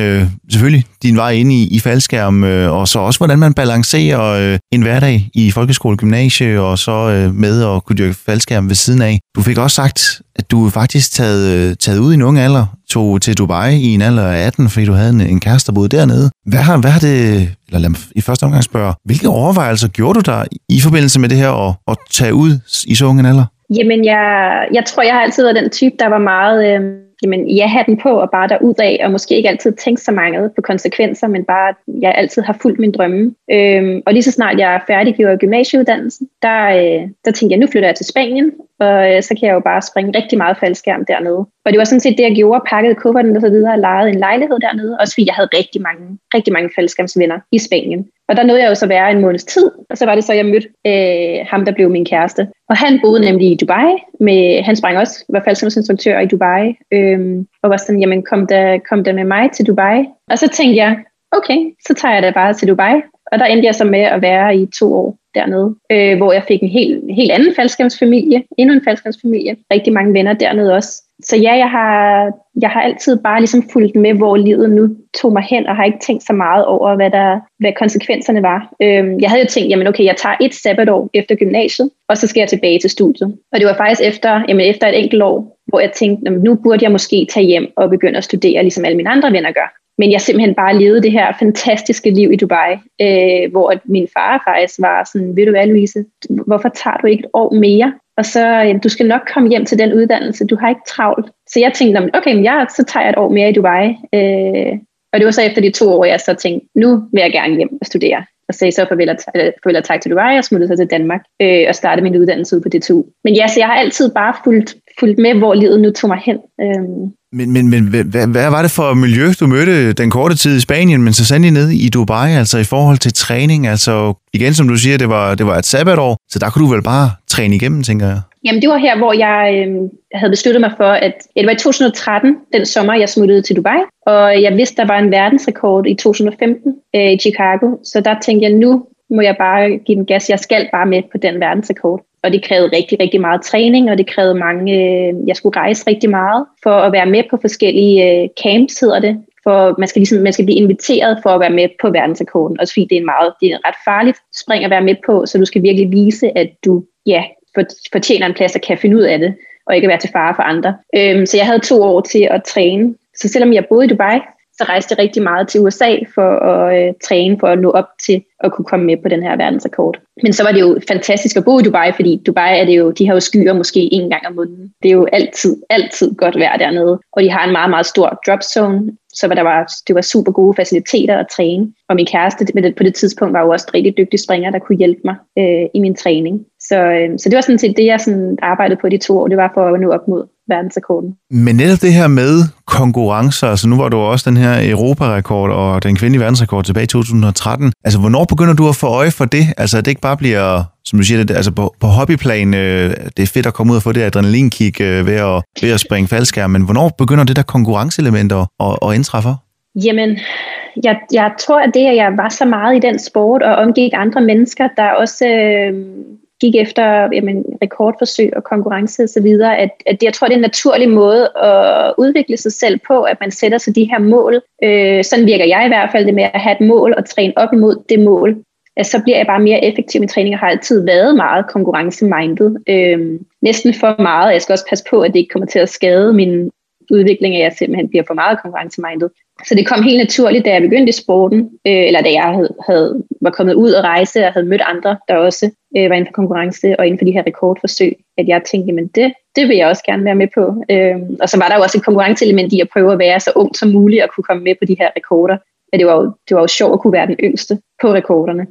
selvfølgelig, din vej ind i faldskærm, og så også, hvordan man balancerer en hverdag i folkeskole, gymnasie, og så med at kunne dyrke faldskærm ved siden af. Du fik også sagt, at du faktisk taget ud i en ung alder, tog til Dubai i en alder af 18, fordi du havde en kæreste, der boede dernede. Hvad har det, eller lad mig i første omgang spørge, hvilke overvejelser gjorde du dig i forbindelse med det her at tage ud i så ung en alder? Jamen, jeg tror, jeg har altid været den type, der var meget... jeg havde den på og bare derudad, og måske ikke altid tænkt så meget på konsekvenser, men bare, jeg altid har fulgt min drømme. Og lige så snart jeg færdiggjorde gymnasieuddannelsen, der tænkte jeg, nu flytter jeg til Spanien, og så kan jeg jo bare springe rigtig meget faldskærm dernede. Og det var sådan set det, jeg gjorde, pakkede kufferten og så videre og lejede en lejlighed dernede, også fordi jeg havde rigtig mange faldskærmsvenner i Spanien. Og der nåede jeg jo så være en måneds tid, og så var det så, jeg mødte ham, der blev min kæreste. Og han boede nemlig i Dubai, han sprang også, var faldskærmsinstruktør i Dubai, og var sådan, jamen kom da med mig til Dubai. Og så tænkte jeg, okay, så tager jeg da bare til Dubai. Og der endte jeg så med at være i 2 år dernede, hvor jeg fik en helt anden faldskærmsfamilie, endnu en faldskærmsfamilie, rigtig mange venner dernede også. Så ja, jeg har altid bare ligesom fulgt med, hvor livet nu tog mig hen, og har ikke tænkt så meget over, hvad konsekvenserne var. Jeg havde jo tænkt, jamen okay, jeg tager et sabbatår efter gymnasiet, og så skal jeg tilbage til studiet. Og det var faktisk efter et enkelt år, hvor jeg tænkte, nu burde jeg måske tage hjem og begynde at studere, ligesom alle mine andre venner gør. Men jeg simpelthen bare levede det her fantastiske liv i Dubai, hvor min far faktisk var sådan, ved du hvad, Louise, hvorfor tager du ikke et år mere? Og så, du skal nok komme hjem til den uddannelse, du har ikke travlt. Så jeg tænkte, okay, men så tager jeg et år mere i Dubai. Og det var så efter de 2 år, jeg så tænkte, nu vil jeg gerne hjem og studere. Og sagde så farvel og tak til Dubai, og smuttede sig til Danmark og startede min uddannelse ude på DTU. Men ja, så jeg har altid bare fulgt med, hvor livet nu tog mig hen. Men hvad var det for miljø, du mødte den korte tid i Spanien, men så sandelig nede i Dubai, altså i forhold til træning? Altså igen, som du siger, det var et sabbatår, så der kunne du vel bare træne igennem, tænker jeg. Jamen det var her, hvor jeg havde besluttet mig for, at det var i 2013, den sommer, jeg smuttede til Dubai. Og jeg vidste, der var en verdensrekord i 2015 i Chicago, så der tænkte jeg, nu må jeg bare give den gas. Jeg skal bare med på den verdensrekord. Og det krævede rigtig, rigtig meget træning, og det krævede jeg skulle rejse rigtig meget for at være med på forskellige camps, hedder det. For man skal blive inviteret for at være med på verdensrekorden, også fordi det er ret farligt spring at være med på, så du skal virkelig vise, at du fortjener en plads og kan finde ud af det, og ikke være til fare for andre. Så jeg havde 2 år til at træne. Så selvom jeg boede i Dubai, så rejste jeg rigtig meget til USA for at træne, for at nå op til at kunne komme med på den her verdensrekord. Men så var det jo fantastisk at bo i Dubai, fordi Dubai er det jo, de har jo skyer måske en gang om måneden. Det er jo altid godt vejr dernede, og de har en meget, meget stor drop zone, så det var super gode faciliteter at træne. Og min kæreste på det tidspunkt var jo også rigtig dygtige springer, der kunne hjælpe mig i min træning. Så det var sådan set det, jeg sådan arbejdede på de 2 år. Det var for at nå op mod verdensrekorden. Men netop det her med konkurrencer, altså nu var du også den her Europa-rekord og den kvindelige verdensrekord tilbage i 2013. Altså hvornår begynder du at få øje for det? Altså at det ikke bare bliver, som du siger, det, altså på hobbyplan, det er fedt at komme ud og få det adrenalinkick ved at springe faldskærm, men hvornår begynder det der konkurrenceelementer at indtræffe? Jamen, jeg tror, at det, at jeg var så meget i den sport og omgik andre mennesker, der også... gik efter rekordforsøg og konkurrence og så videre, at jeg tror, det er en naturlig måde at udvikle sig selv på, at man sætter sig de her mål. Sådan virker jeg i hvert fald, det med at have et mål og træne op imod det mål. Så bliver jeg bare mere effektiv i træning, og har altid været meget konkurrencemindet. Næsten for meget. Jeg skal også passe på, at det ikke kommer til at skade min udvikling, at jeg simpelthen bliver for meget konkurrencemindet. Så det kom helt naturligt, da jeg begyndte i sporten, eller da jeg var kommet ud og rejse, og havde mødt andre, der også var inden for konkurrence og inden for de her rekordforsøg, at jeg tænkte, men det vil jeg også gerne være med på. Og så var der jo også et konkurrenceelement i at prøve at være så ung som muligt og kunne komme med på de her rekorder. Men det var jo sjovt at kunne være den yngste på rekorderne.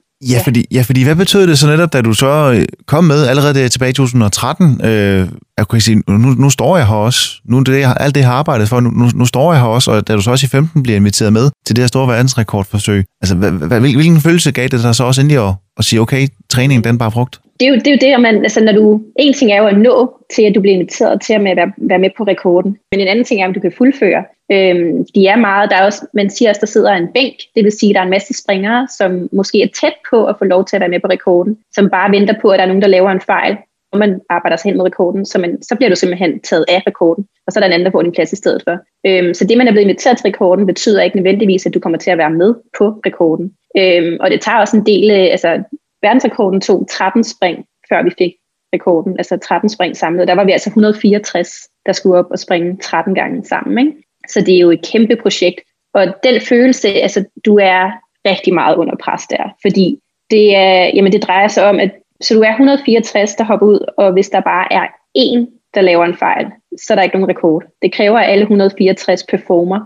Ja, fordi hvad betød det så netop, da du så kom med allerede tilbage i 2013? Jeg kunne sige, nu står jeg her også. Nu er det alt det, jeg har arbejdet for. Nu står jeg her også, og da du så også i 15 bliver inviteret med til det her store verdensrekordforsøg. Altså, hvilken følelse gav det dig så også endelig at sige, okay, træningen den bare brugt? Det er jo det, at man, altså når du, en ting er jo at nå til, at du bliver inviteret til at være med på rekorden, men en anden ting er, om du kan fuldføre. De er meget, der er også, man siger også, der sidder en bænk, det vil sige, at der er en masse springere, som måske er tæt på at få lov til at være med på rekorden, som bare venter på, at der er nogen, der laver en fejl, og man arbejder sig hen mod rekorden, så bliver du simpelthen taget af rekorden, og så er der en anden, der får din plads i stedet for. Så det, man er blevet inviteret til rekorden, betyder ikke nødvendigvis, at du kommer til at være med på rekorden. Og det tager også en del, altså verdensrekorden tog 13 spring, før vi fik rekorden, altså 13 spring samlet. Der var vi altså 164, der skulle op og springe 13 gange sammen, ikke? Så det er jo et kæmpe projekt. Og den følelse, altså du er rigtig meget under pres der, fordi det, er, jamen, det drejer sig om, at så du er 164, der hopper ud, og hvis der bare er én, der laver en fejl, så er der ikke nogen rekord. Det kræver, at alle 164 performer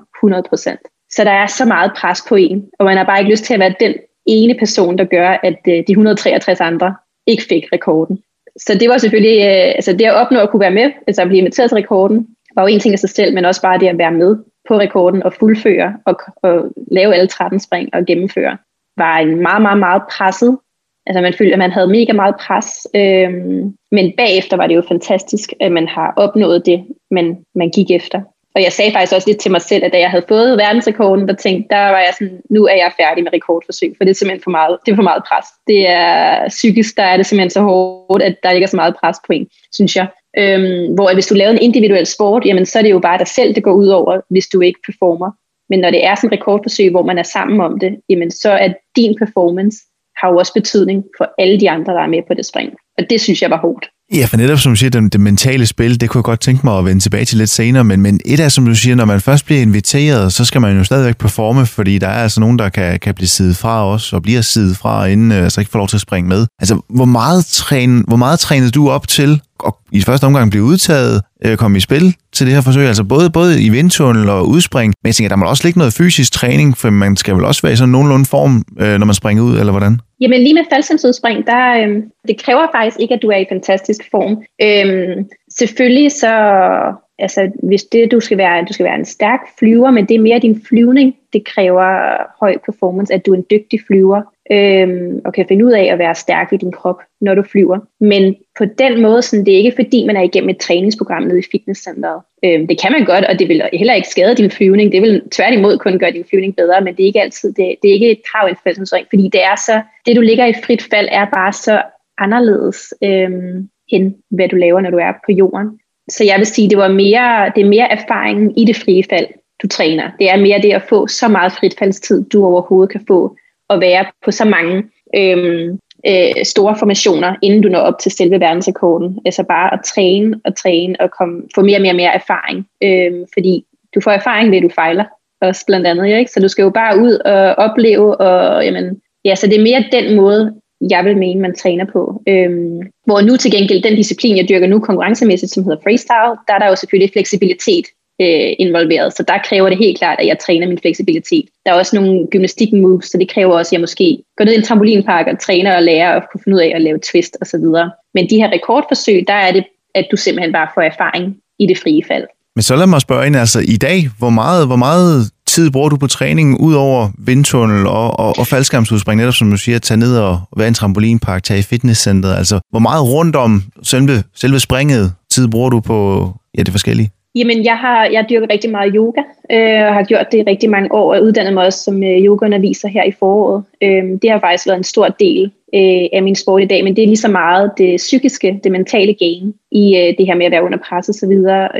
100%. Så der er så meget pres på én, og man har bare ikke lyst til at være den ene person, der gør, at de 163 andre ikke fik rekorden. Så det var selvfølgelig, altså det at opnå at kunne være med, altså at blive inviteret til rekorden, var jo en ting af sig selv, men også bare det at være med på rekorden og fuldføre og lave alle 13 spring og gennemføre, var en meget, meget, meget presset. Altså man følte, at man havde mega meget pres, men bagefter var det jo fantastisk, at man har opnået det, man gik efter. Og jeg sagde faktisk også lidt til mig selv, at da jeg havde fået verdensrekorden, der var jeg sådan, nu er jeg færdig med rekordforsøg, for det er simpelthen for meget, det er for meget pres. Det er psykisk, der er det simpelthen så hårdt, at der ikke er så meget pres på en, synes jeg. Hvor hvis du laver en individuel sport, jamen så er det jo bare dig selv, det går ud over, hvis du ikke performer. Men når det er sådan et rekordforsøg, hvor man er sammen om det, jamen så er din performance har jo også betydning for alle de andre, der er med på det spring. Og det synes jeg var hårdt. Ja, for netop som du siger, det mentale spil, det kunne jeg godt tænke mig at vende tilbage til lidt senere, men et af, som du siger, når man først bliver inviteret, så skal man jo stadigvæk performe, fordi der er altså nogen, der kan blive sidet fra os, og bliver sidet fra, inden altså ikke får lov til at springe med. Altså, hvor meget trænede du op til at i første omgang blive udtaget, komme i spil til det her forsøg? Altså både i vindtunnel og udspring, men jeg tænker, der må også ligge noget fysisk træning, for man skal vel også være i sådan nogenlunde form, når man springer ud, eller hvordan? Jamen lige med faldskærmsudspring, det kræver faktisk ikke, at du er i fantastisk form. Selvfølgelig så, altså hvis det du skal være en stærk flyver, men det er mere din flyvning, det kræver høj performance, at du er en dygtig flyver og kan finde ud af at være stærk i din krop, når du flyver. Men på den måde, sådan, det er ikke fordi, man er igennem et træningsprogram nede i fitnesscenteret. Det kan man godt, og det vil heller ikke skade din flyvning. Det vil tværtimod kun gøre din flyvning bedre, men det er ikke altid, det er ikke et krav i en faldskærmsudspring, fordi det er så, det du ligger i frit fald er bare så anderledes hen, hvad du laver, når du er på jorden. Så jeg vil sige, det er mere erfaringen i det frie fald, du træner. Det er mere det at få så meget fritfaldstid, du overhovedet kan få, og være på så mange store formationer, inden du når op til selve verdensrekorden. Altså bare at træne og få mere erfaring. Fordi du får erfaring ved, at du fejler også blandt andet. Ikke? Så du skal jo bare ud og opleve. Og, jamen, ja, så det er mere den måde, jeg vil mene, man træner på. Hvor nu til gengæld, den disciplin, jeg dyrker nu konkurrencemæssigt, som hedder freestyle, der er der jo selvfølgelig fleksibilitet involveret. Så der kræver det helt klart, at jeg træner min fleksibilitet. Der er også nogle gymnastik moves, så det kræver også, at jeg måske går ned i en trampolinpark og træner og lærer og kunne finde ud af at lave twist osv. Men de her rekordforsøg, der er det, at du simpelthen bare får erfaring i det frie fald. Men så lad mig spørge ind, altså i dag, hvor meget tid bruger du på træningen ud over vindtunnel og faldskærmsudspring, netop som du siger, at tage ned og være i en trampolinpark, tage i fitnesscenteret? Altså, hvor meget rundt om selve springet tid bruger du på det forskellige? Jamen, jeg dyrker rigtig meget yoga, og har gjort det i rigtig mange år, og uddannet mig også som yogaunderviser her i foråret. Det har faktisk været en stor del af min sport i dag, men det er lige så meget det psykiske, det mentale game i det her med at være under pres og så videre,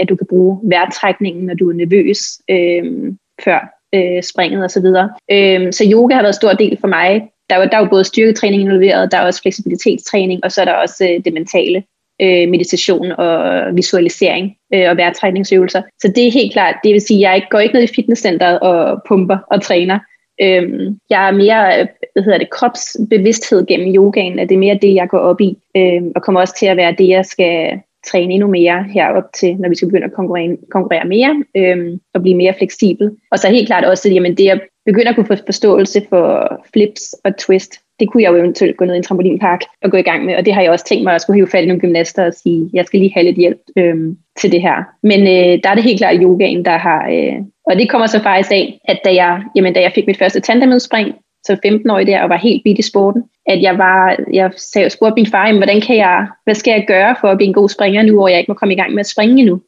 at du kan bruge vejrtrækningen, når du er nervøs før springet og så videre. Så yoga har været en stor del for mig. Der er jo både styrketræning involveret, der er også fleksibilitetstræning, og så er der også det mentale. Meditation og visualisering og vejrtrækningsøvelser. Så det er helt klart, det vil sige, at jeg går ikke ned i fitnesscenteret og pumper og træner. Jeg er mere kropsbevidsthed gennem yogaen, at det er mere det, jeg går op i, og kommer også til at være det, jeg skal træne endnu mere herop til, når vi skal begynde at konkurrere mere og blive mere fleksibel. Og så helt klart også, at det at begynde at kunne få forståelse for flips og twist, det kunne jeg jo eventuelt gå ned i en trampolinpark og gå i gang med, og det har jeg også tænkt mig at skulle hive fat i nogle gymnaster og sige, at jeg skal lige have lidt hjælp til det her. Men der er det helt klart yogaen, der har... og det kommer så faktisk af, at da jeg fik mit første tandemudspring som 15-årig der og var helt bidt i sporten, at jeg spurgte min far, hvad skal jeg gøre for at blive en god springer nu, hvor jeg ikke må komme i gang med at springe endnu,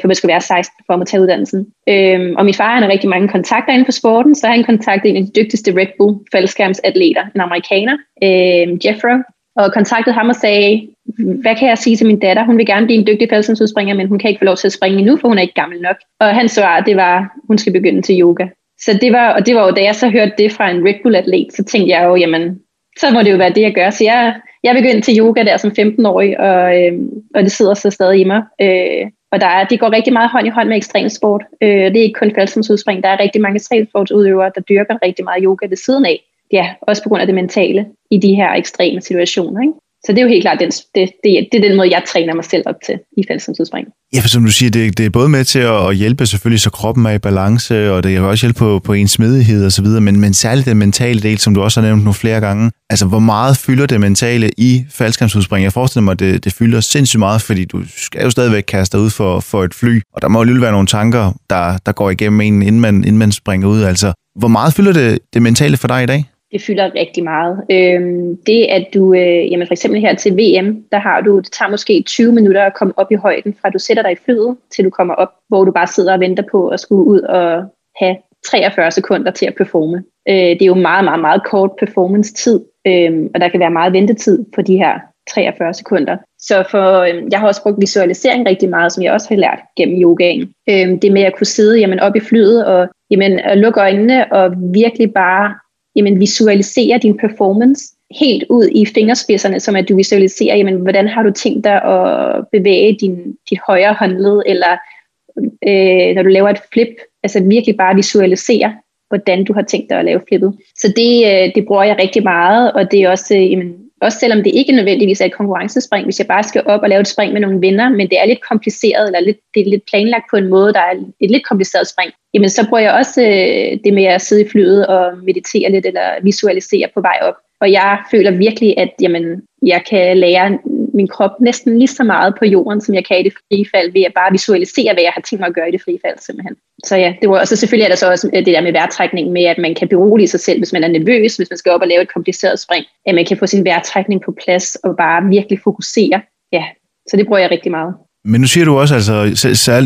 for man skal være 16 for at må tage uddannelsen. Og min far, han har rigtig mange kontakter inden for sporten, så han kontaktede en af de dygtigste Red Bull faldskærmsatleter, en amerikaner, Jeffrey, og kontaktede ham og sagde, hvad kan jeg sige til min datter? Hun vil gerne blive en dygtig faldskærmsudspringer, men hun kan ikke få lov til at springe endnu, for hun er ikke gammel nok. Og hans svar, det var, hun skal begynde til yoga. Så det var jo, da jeg så hørte det fra en Red Bull-atlet, så tænkte jeg jo, jamen, så må det jo være det, jeg gør. Så jeg begyndte til yoga der som 15-årig, og det sidder så stadig i mig. Og det går rigtig meget hånd i hånd med ekstremsport. Det er ikke kun faldskærmsudspring. Der er rigtig mange ekstremsportsudøvere, der dyrker rigtig meget yoga ved siden af. Ja, også på grund af det mentale i de her ekstreme situationer, ikke? Så det er jo helt klart, det er den måde, jeg træner mig selv op til i faldskærmsudspring. Ja, for som du siger, det er både med til at hjælpe selvfølgelig, så kroppen er i balance, og det kan også hjælpe på ens smidighed og så videre, men særligt den mentale del, som du også har nævnt nu flere gange. Altså, hvor meget fylder det mentale i faldskærmsudspring? Jeg forestiller mig, at det fylder sindssygt meget, fordi du skal jo stadigvæk kaste dig ud for et fly, og der må jo lige være nogle tanker, der går igennem en, inden man springer ud. Altså, hvor meget fylder det mentale for dig i dag? Det fylder rigtig meget. Det, at du, for eksempel her til VM, det tager måske 20 minutter at komme op i højden, fra du sætter dig i flyet, til du kommer op, hvor du bare sidder og venter på at skulle ud og have 43 sekunder til at performe. Det er jo meget, meget, meget kort performance-tid, og der kan være meget ventetid på de her 43 sekunder. Så jeg har også brugt visualisering rigtig meget, som jeg også har lært gennem yogaen. Det med at kunne sidde op i flyet og lukke øjnene og virkelig bare visualiserer din performance helt ud i fingerspidserne, som at du visualiserer, hvordan har du tænkt dig at bevæge dit højre håndled, eller når du laver et flip, altså virkelig bare visualisere, hvordan du har tænkt dig at lave flippet. Så det bruger jeg rigtig meget, og det er også, også selvom det ikke nødvendigvis er et konkurrencespring, hvis jeg bare skal op og lave et spring med nogle venner, men det er lidt kompliceret, eller det er lidt planlagt på en måde, der er et lidt kompliceret spring, så bruger jeg også det med at sidde i flyet og meditere lidt, eller visualisere på vej op. Og jeg føler virkelig, at jeg kan lære min krop næsten lige så meget på jorden, som jeg kan i det frie fald, ved at bare visualisere, hvad jeg har tænkt mig at gøre i det frie fald, simpelthen. Så ja, og så selvfølgelig er der så også det der med vejrtrækning, med at man kan berolige sig selv, hvis man er nervøs, hvis man skal op og lave et kompliceret spring, at man kan få sin vejrtrækning på plads og bare virkelig fokusere. Ja, så det bruger jeg rigtig meget. Men nu siger du også,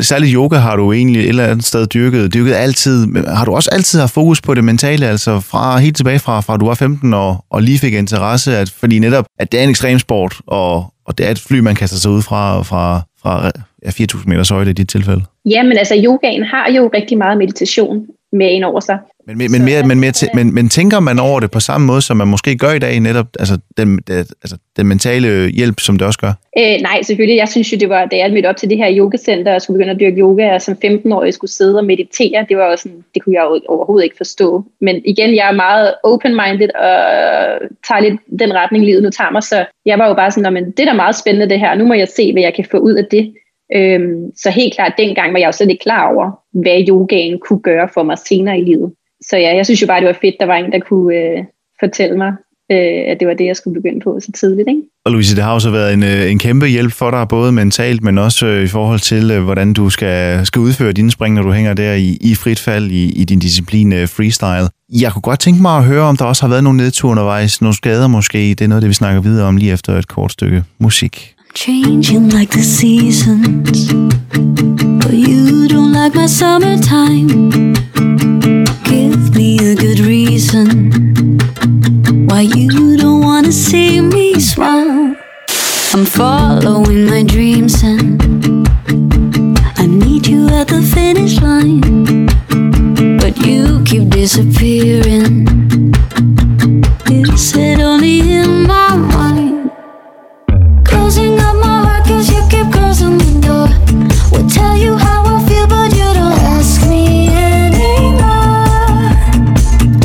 særligt yoga har du egentlig et eller andet sted dyrket altid. Har du også altid haft fokus på det mentale, altså fra helt tilbage fra du var 15 og lige fik interesse, fordi netop, at det er en ekstremsport, og det er et fly, man kaster sig ud fra 4.000 meters højde i dit tilfælde? Ja, men altså yogaen har jo rigtig meget meditation med ind over sig. Men tænker man over det på samme måde, som man måske gør i dag, netop den mentale hjælp, som det også gør? Nej, selvfølgelig. Jeg synes jo, da jeg mødte op til det her yogacenter og skulle begynde at dyrke yoga, og som 15-årig skulle sidde og meditere, det var også sådan, det kunne jeg jo overhovedet ikke forstå. Men igen, jeg er meget open-minded og tager lidt den retning, livet nu tager mig, så jeg var jo bare sådan, det er da meget spændende det her, nu må jeg se, hvad jeg kan få ud af det. Så helt klart, dengang var jeg jo slet ikke klar over, hvad yogaen kunne gøre for mig senere i livet. Så ja, jeg synes jo bare, det var fedt, der var en, der kunne fortælle mig, at det var det, jeg skulle begynde på så tidligt, ikke? Og Louise, det har jo så været en kæmpe hjælp for dig, både mentalt, men også i forhold til, hvordan du skal udføre dine spring, når du hænger der i frit fald i din disciplin freestyle. Jeg kunne godt tænke mig at høre, om der også har været nogle nedture undervejs, nogle skader måske. Det er noget, det vi snakker videre om lige efter et kort stykke musik. Changing like the seasons, but you don't like my summertime. Give me a good reason why you don't wanna see me smile. I'm following my dreams and I need you at the finish line, but you keep disappearing. Is it only in my mind? Closing up my heart 'cause you keep crossing the door. Will tell you how I feel but you don't ask me anymore.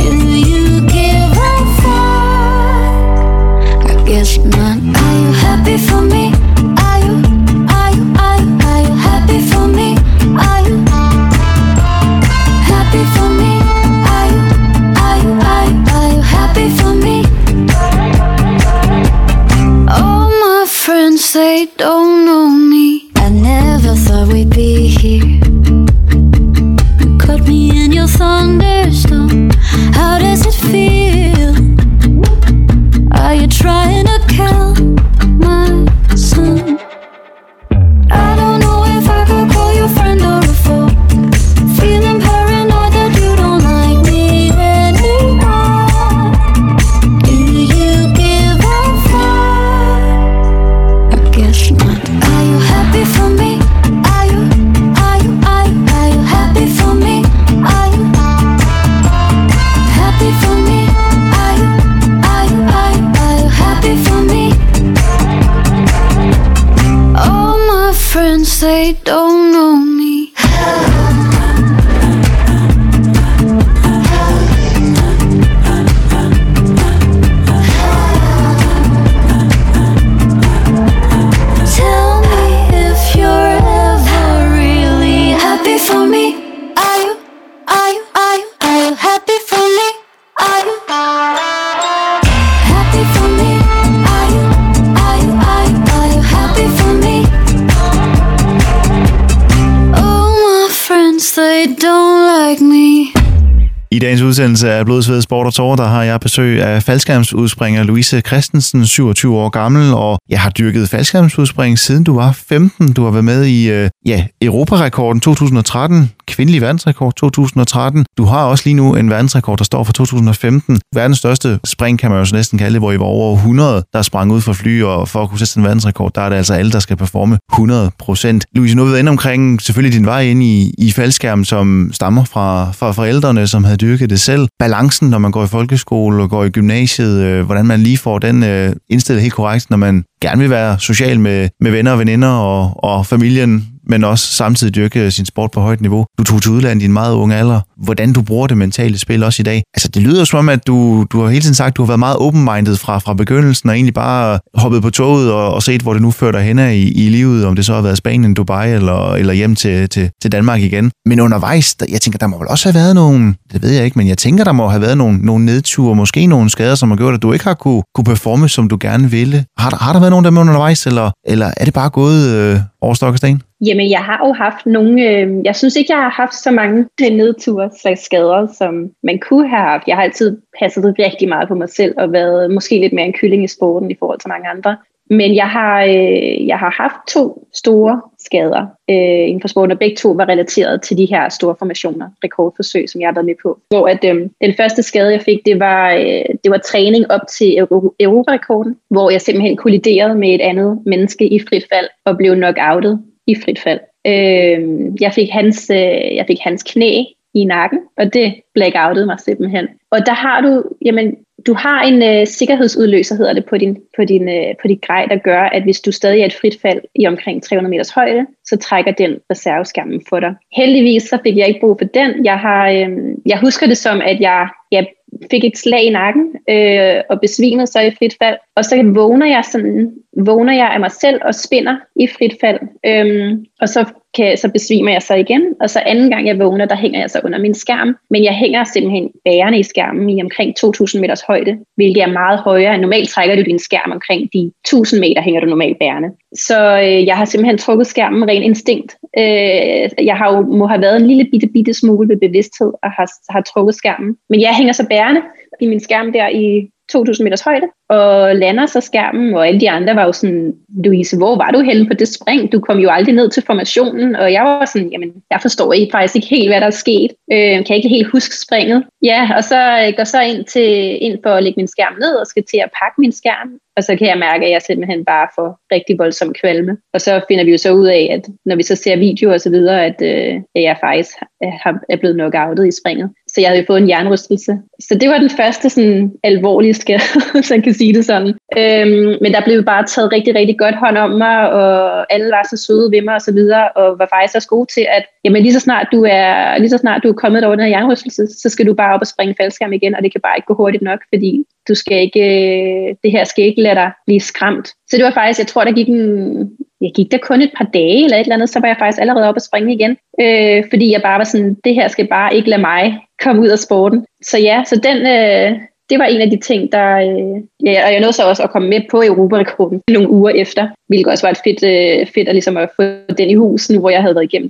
Do you give a fuck? I guess not. Are you happy for me? Are you happy for me? Are you happy for me? Are you happy for me? Friends, they don't know me. I never thought we'd be here. You caught me in your thunderstorm. How does it feel? I they don't know me. Tell me if you're ever really happy for me. Are you, are you, are you, are you happy for me? Are you happy for me? Are you, are you, are you, are you happy for me? Oh, my friends, they don't like me. I dagens udsendelse af Blod, Sved, Sport og Tårer, der har jeg besøg af faldskærmsudspringer Louise Christensen, 27 år gammel, og jeg har dyrket faldskærmsudspring siden du var 15. Du har været med i Europarekorden 2013, kvindelig verdensrekord 2013. Du har også lige nu en verdensrekord, der står for 2015. Verdens største spring, kan man jo så næsten kalde det, hvor I var over 100, der sprang ud fra fly, og for at kunne sætte en verdensrekord, der er det altså alle, der skal performe 100%. Louise, nu ved jeg ind omkring selvfølgelig din vej ind i faldskærm, som stammer fra forældrene, som havde dyrket det selv. Balancen, når man går i folkeskole og går i gymnasiet, hvordan man lige får den indstillet helt korrekt, når man gerne vil være social med venner og veninder og familien, men også samtidig dyrke sin sport på højt niveau. Du tog til udlandet i en meget ung alder. Hvordan du bruger det mentale spil også i dag? Altså, det lyder som om, at du har hele tiden sagt, at du har været meget open-minded fra begyndelsen, og egentlig bare hoppet på toget og set, hvor det nu fører dig hen i livet, om det så har været Spanien, Dubai eller hjem til Danmark igen. Men undervejs, jeg tænker, der må vel også have været nogle, det ved jeg ikke, men jeg tænker, der må have været nogle nedture, måske nogle skader, som har gjort, at du ikke har kunne performe, som du gerne ville. Har der været nogen, der med undervejs, eller er det bare gået over stok og sten? Jamen, jeg har jo haft nogle... jeg synes ikke, jeg har haft så mange nedture slags skader, som man kunne have haft. Jeg har altid passet rigtig meget på mig selv og været måske lidt mere en kylling i sporten i forhold til mange andre. Men jeg har haft 2 store skader inden for sporten, og begge 2 var relateret til de her store formationer, rekordforsøg, som jeg har været med på. Hvor at, den første skade, jeg fik, det var træning op til eurorekorden, hvor jeg simpelthen kolliderede med et andet menneske i frit fald og blev knockoutet i frit fald. Jeg fik hans knæ i nakken, og det blackoutede mig simpelthen. Og der har du, jamen, du har en sikkerhedsudløser, hedder det, på dit grej, der gør, at hvis du stadig er et frit fald i omkring 300 meters højde, så trækker den reserveskærmen for dig. Heldigvis så fik jeg ikke brug for den. Jeg husker det som, at jeg fik et slag i nakken og besvimede så i frit fald. Og så vågner jeg af mig selv og spinder i frit fald. Og så besvimer jeg så igen. Og så anden gang jeg vågner, der hænger jeg så under min skærm. Men jeg hænger simpelthen bærende i skærmen i omkring 2.000 meters højde, hvilket er meget højere. Normalt trækker du din skærm omkring de 1.000 meter, hænger du normalt bærende. Så jeg har simpelthen trukket skærmen ren instinkt. Jeg har jo, må have været en lille bitte smule ved bevidsthed og har trukket skærmen. Men jeg hænger så bærende i min skærm der i 2.000 meters højde, og lander så skærmen, og alle de andre var jo sådan, Louise, hvor var du henne på det spring? Du kom jo aldrig ned til formationen, og jeg var sådan, jamen, jeg forstår faktisk ikke helt, hvad der er sket. Kan jeg ikke helt huske springet? Ja, og så går så ind for at lægge min skærm ned, og skal til at pakke min skærm, og så kan jeg mærke, at jeg simpelthen bare får rigtig voldsom kvalme. Og så finder vi jo så ud af, at når vi så ser videoer og så videre, at jeg faktisk er blevet knockoutet i springet. Så jeg havde jo fået en jernrystelse. Så det var den første sådan alvorlige skade, hvis man kan sige det sådan. Men der blev bare taget rigtig, rigtig godt hånd om mig, og alle var så søde ved mig og så videre, og var faktisk også gode til, at jamen, lige så snart du er kommet over den her jernrystelse, så skal du bare op og springe faldskærm igen, og det kan bare ikke gå hurtigt nok, fordi du skal ikke, det her skal ikke lade dig blive skræmt. Så det var faktisk, jeg tror, der gik der kun et par dage eller et eller andet, så var jeg faktisk allerede oppe at springe igen. Fordi jeg bare var sådan, det her skal bare ikke lade mig komme ud af sporten. Så ja, så den... Det var en af de ting, og jeg nåede så også at komme med på Europarekorden nogle uger efter, hvilket også var et fedt at, ligesom at få den i hus, nu hvor jeg havde været igennem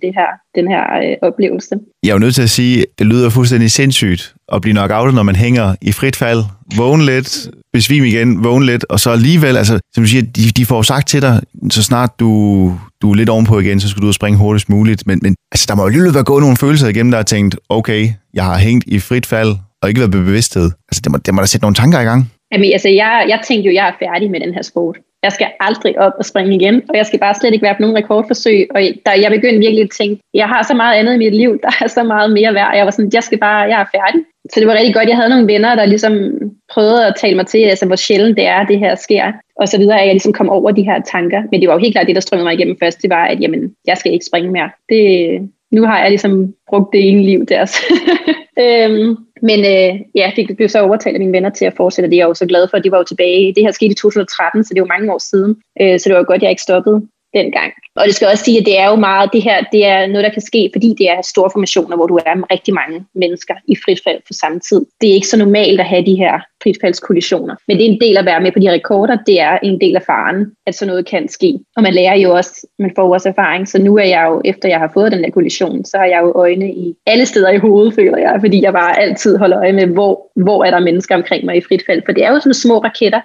den her oplevelse. Jeg er jo nødt til at sige, at det lyder fuldstændig sindssygt at blive knockoutet, når man hænger i frit fald, vågne lidt, besvime igen, vågne lidt, og så alligevel, altså, som du siger, de får sagt til dig, så snart du er lidt ovenpå igen, så skal du ud og springe hurtigst muligt, men altså, der må jo alligevel være gået nogle følelser igennem, der har tænkt, okay, jeg har hængt i frit fald, og ikke været bevidsthed. Altså, det må da sætte nogle tanker i gang. Jamen, altså, jeg tænkte jo, jeg er færdig med den her sport. Jeg skal aldrig op og springe igen, og jeg skal bare slet ikke være på nogen rekordforsøg. Og jeg begyndte virkelig at tænke, jeg har så meget andet i mit liv, der er så meget mere værd. Jeg var sådan, jeg er færdig. Så det var rigtig godt, jeg havde nogle venner, der ligesom prøvede at tale mig til, altså hvor sjældent det er, det her sker. Og så videre, at jeg ligesom kom over de her tanker. Men det var jo helt klart det, der strømmede mig igennem først. Det var, at jamen, jeg skal ikke springe mere. Nu har jeg ligesom brugt det ene liv deres. Det blev så overtalt af mine venner til at fortsætte det. Jeg er jo så glad for, at de var jo tilbage. Det her skete i 2013, så det er jo mange år siden. Så det var jo godt, at jeg ikke stoppede dengang. Og det skal også sige, at det er jo meget, det her det er noget, der kan ske, fordi det er store formationer, hvor du er med rigtig mange mennesker i fritfald på samme tid. Det er ikke så normalt at have de her fritfaldskollisioner. Men det er en del at være med på de rekorder. Det er en del af faren, at sådan noget kan ske. Og man lærer jo også, man får også erfaring. Så nu er jeg jo, efter jeg har fået den der kollision, så har jeg jo øjne i alle steder i hovedet, føler jeg. Fordi jeg bare altid holder øje med, hvor er der mennesker omkring mig i fritfald. For det er jo sådan små raketter,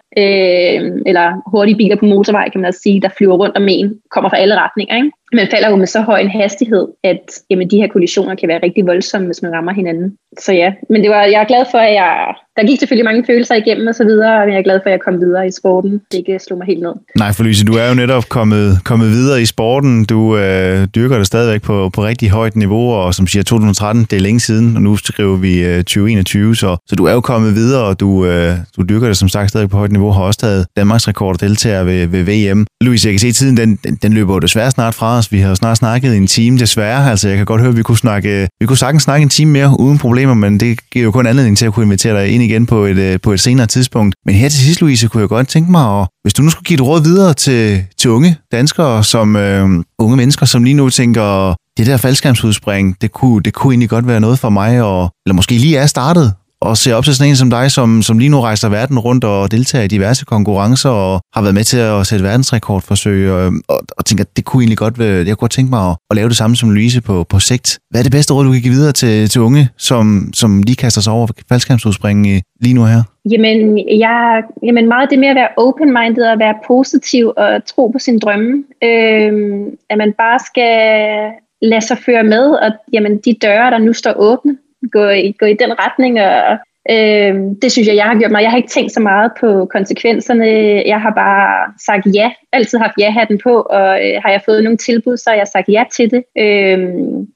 eller hurtige biler på motorvej, kan man også sige, der flyver rundt om en, kommer fra alle retninger, ikke? Man falder jo med så høj en hastighed, at jamen, de her kollisioner kan være rigtig voldsomme, hvis man rammer hinanden. Så ja, men jeg er glad for, at der gik selvfølgelig mange følelser igennem og så videre, men jeg er glad for, at jeg kom videre i sporten. Det ikke slog mig helt ned. Nej, for Louise, du er jo netop kommet videre i sporten. Du dyrker det stadigvæk på rigtig højt niveau, og som siger 2013, det er længe siden, og nu skriver vi 2021, så du er jo kommet videre, og du dyrker det som sagt stadigvæk på højt niveau, har også taget Danmarks rekord og deltager ved VM. Louise, jeg kan se, at tiden den løber jo desværre snart fra. Vi har jo snart snakket en time, desværre. Altså, jeg kan godt høre, at vi kunne sagtens snakke en time mere uden problemer, men det giver jo kun anledning til at kunne invitere dig ind igen på et senere tidspunkt. Men her til sidst, Louise, kunne jeg godt tænke mig, og hvis du nu skulle give et råd videre til unge danskere, som unge mennesker, som lige nu tænker, det der faldskærmsudspring, det kunne egentlig godt være noget for mig, eller måske lige er startet, og ser op til sådan en som dig, som lige nu rejser verden rundt og deltager i diverse konkurrencer og har været med til at sætte verdensrekordforsøg og tænker, at det kunne egentlig godt være, jeg kunne godt tænke mig at lave det samme som Louise på sigt. Hvad er det bedste råd, du kan give videre til unge, som lige kaster sig over faldskærmsudspringen lige nu her? Jamen meget det med at være open-minded og være positiv og tro på sin drømme. At man bare skal lade sig føre med, og jamen, de døre, der nu står åbne, gå i den retning, og det synes jeg har gjort mig. Jeg har ikke tænkt så meget på konsekvenserne. Jeg har bare sagt ja. Altid haft ja-hatten på, og har jeg fået nogle tilbud, så har jeg sagt ja til det.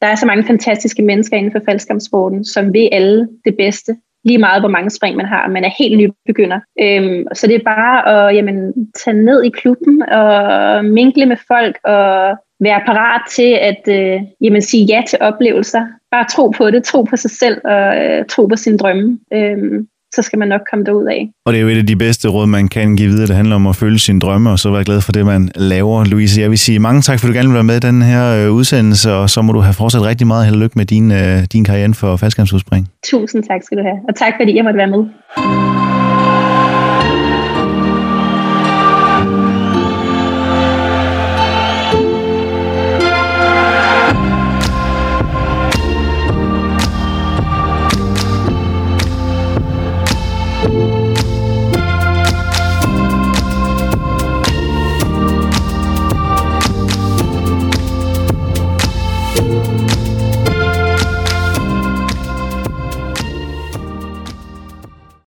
Der er så mange fantastiske mennesker inden for faldskærmssporten, som ved alle det bedste. Lige meget, hvor mange spring man har. Man er helt nybegynder. Så det er bare at tage ned i klubben og mingle med folk og være parat til at sige ja til oplevelser. Bare tro på det, tro på sig selv og tro på sin drømme. Så skal man nok komme derud af. Og det er jo et af de bedste råd, man kan give videre. Det handler om at følge sine drømme, og så være glad for det, man laver. Louise, jeg vil sige mange tak, for du gerne vil være med i den her udsendelse, og så må du have fortsat rigtig meget held og lykke med din karriere for faldskærmsudspring. Tusind tak skal du have, og tak fordi jeg måtte være med.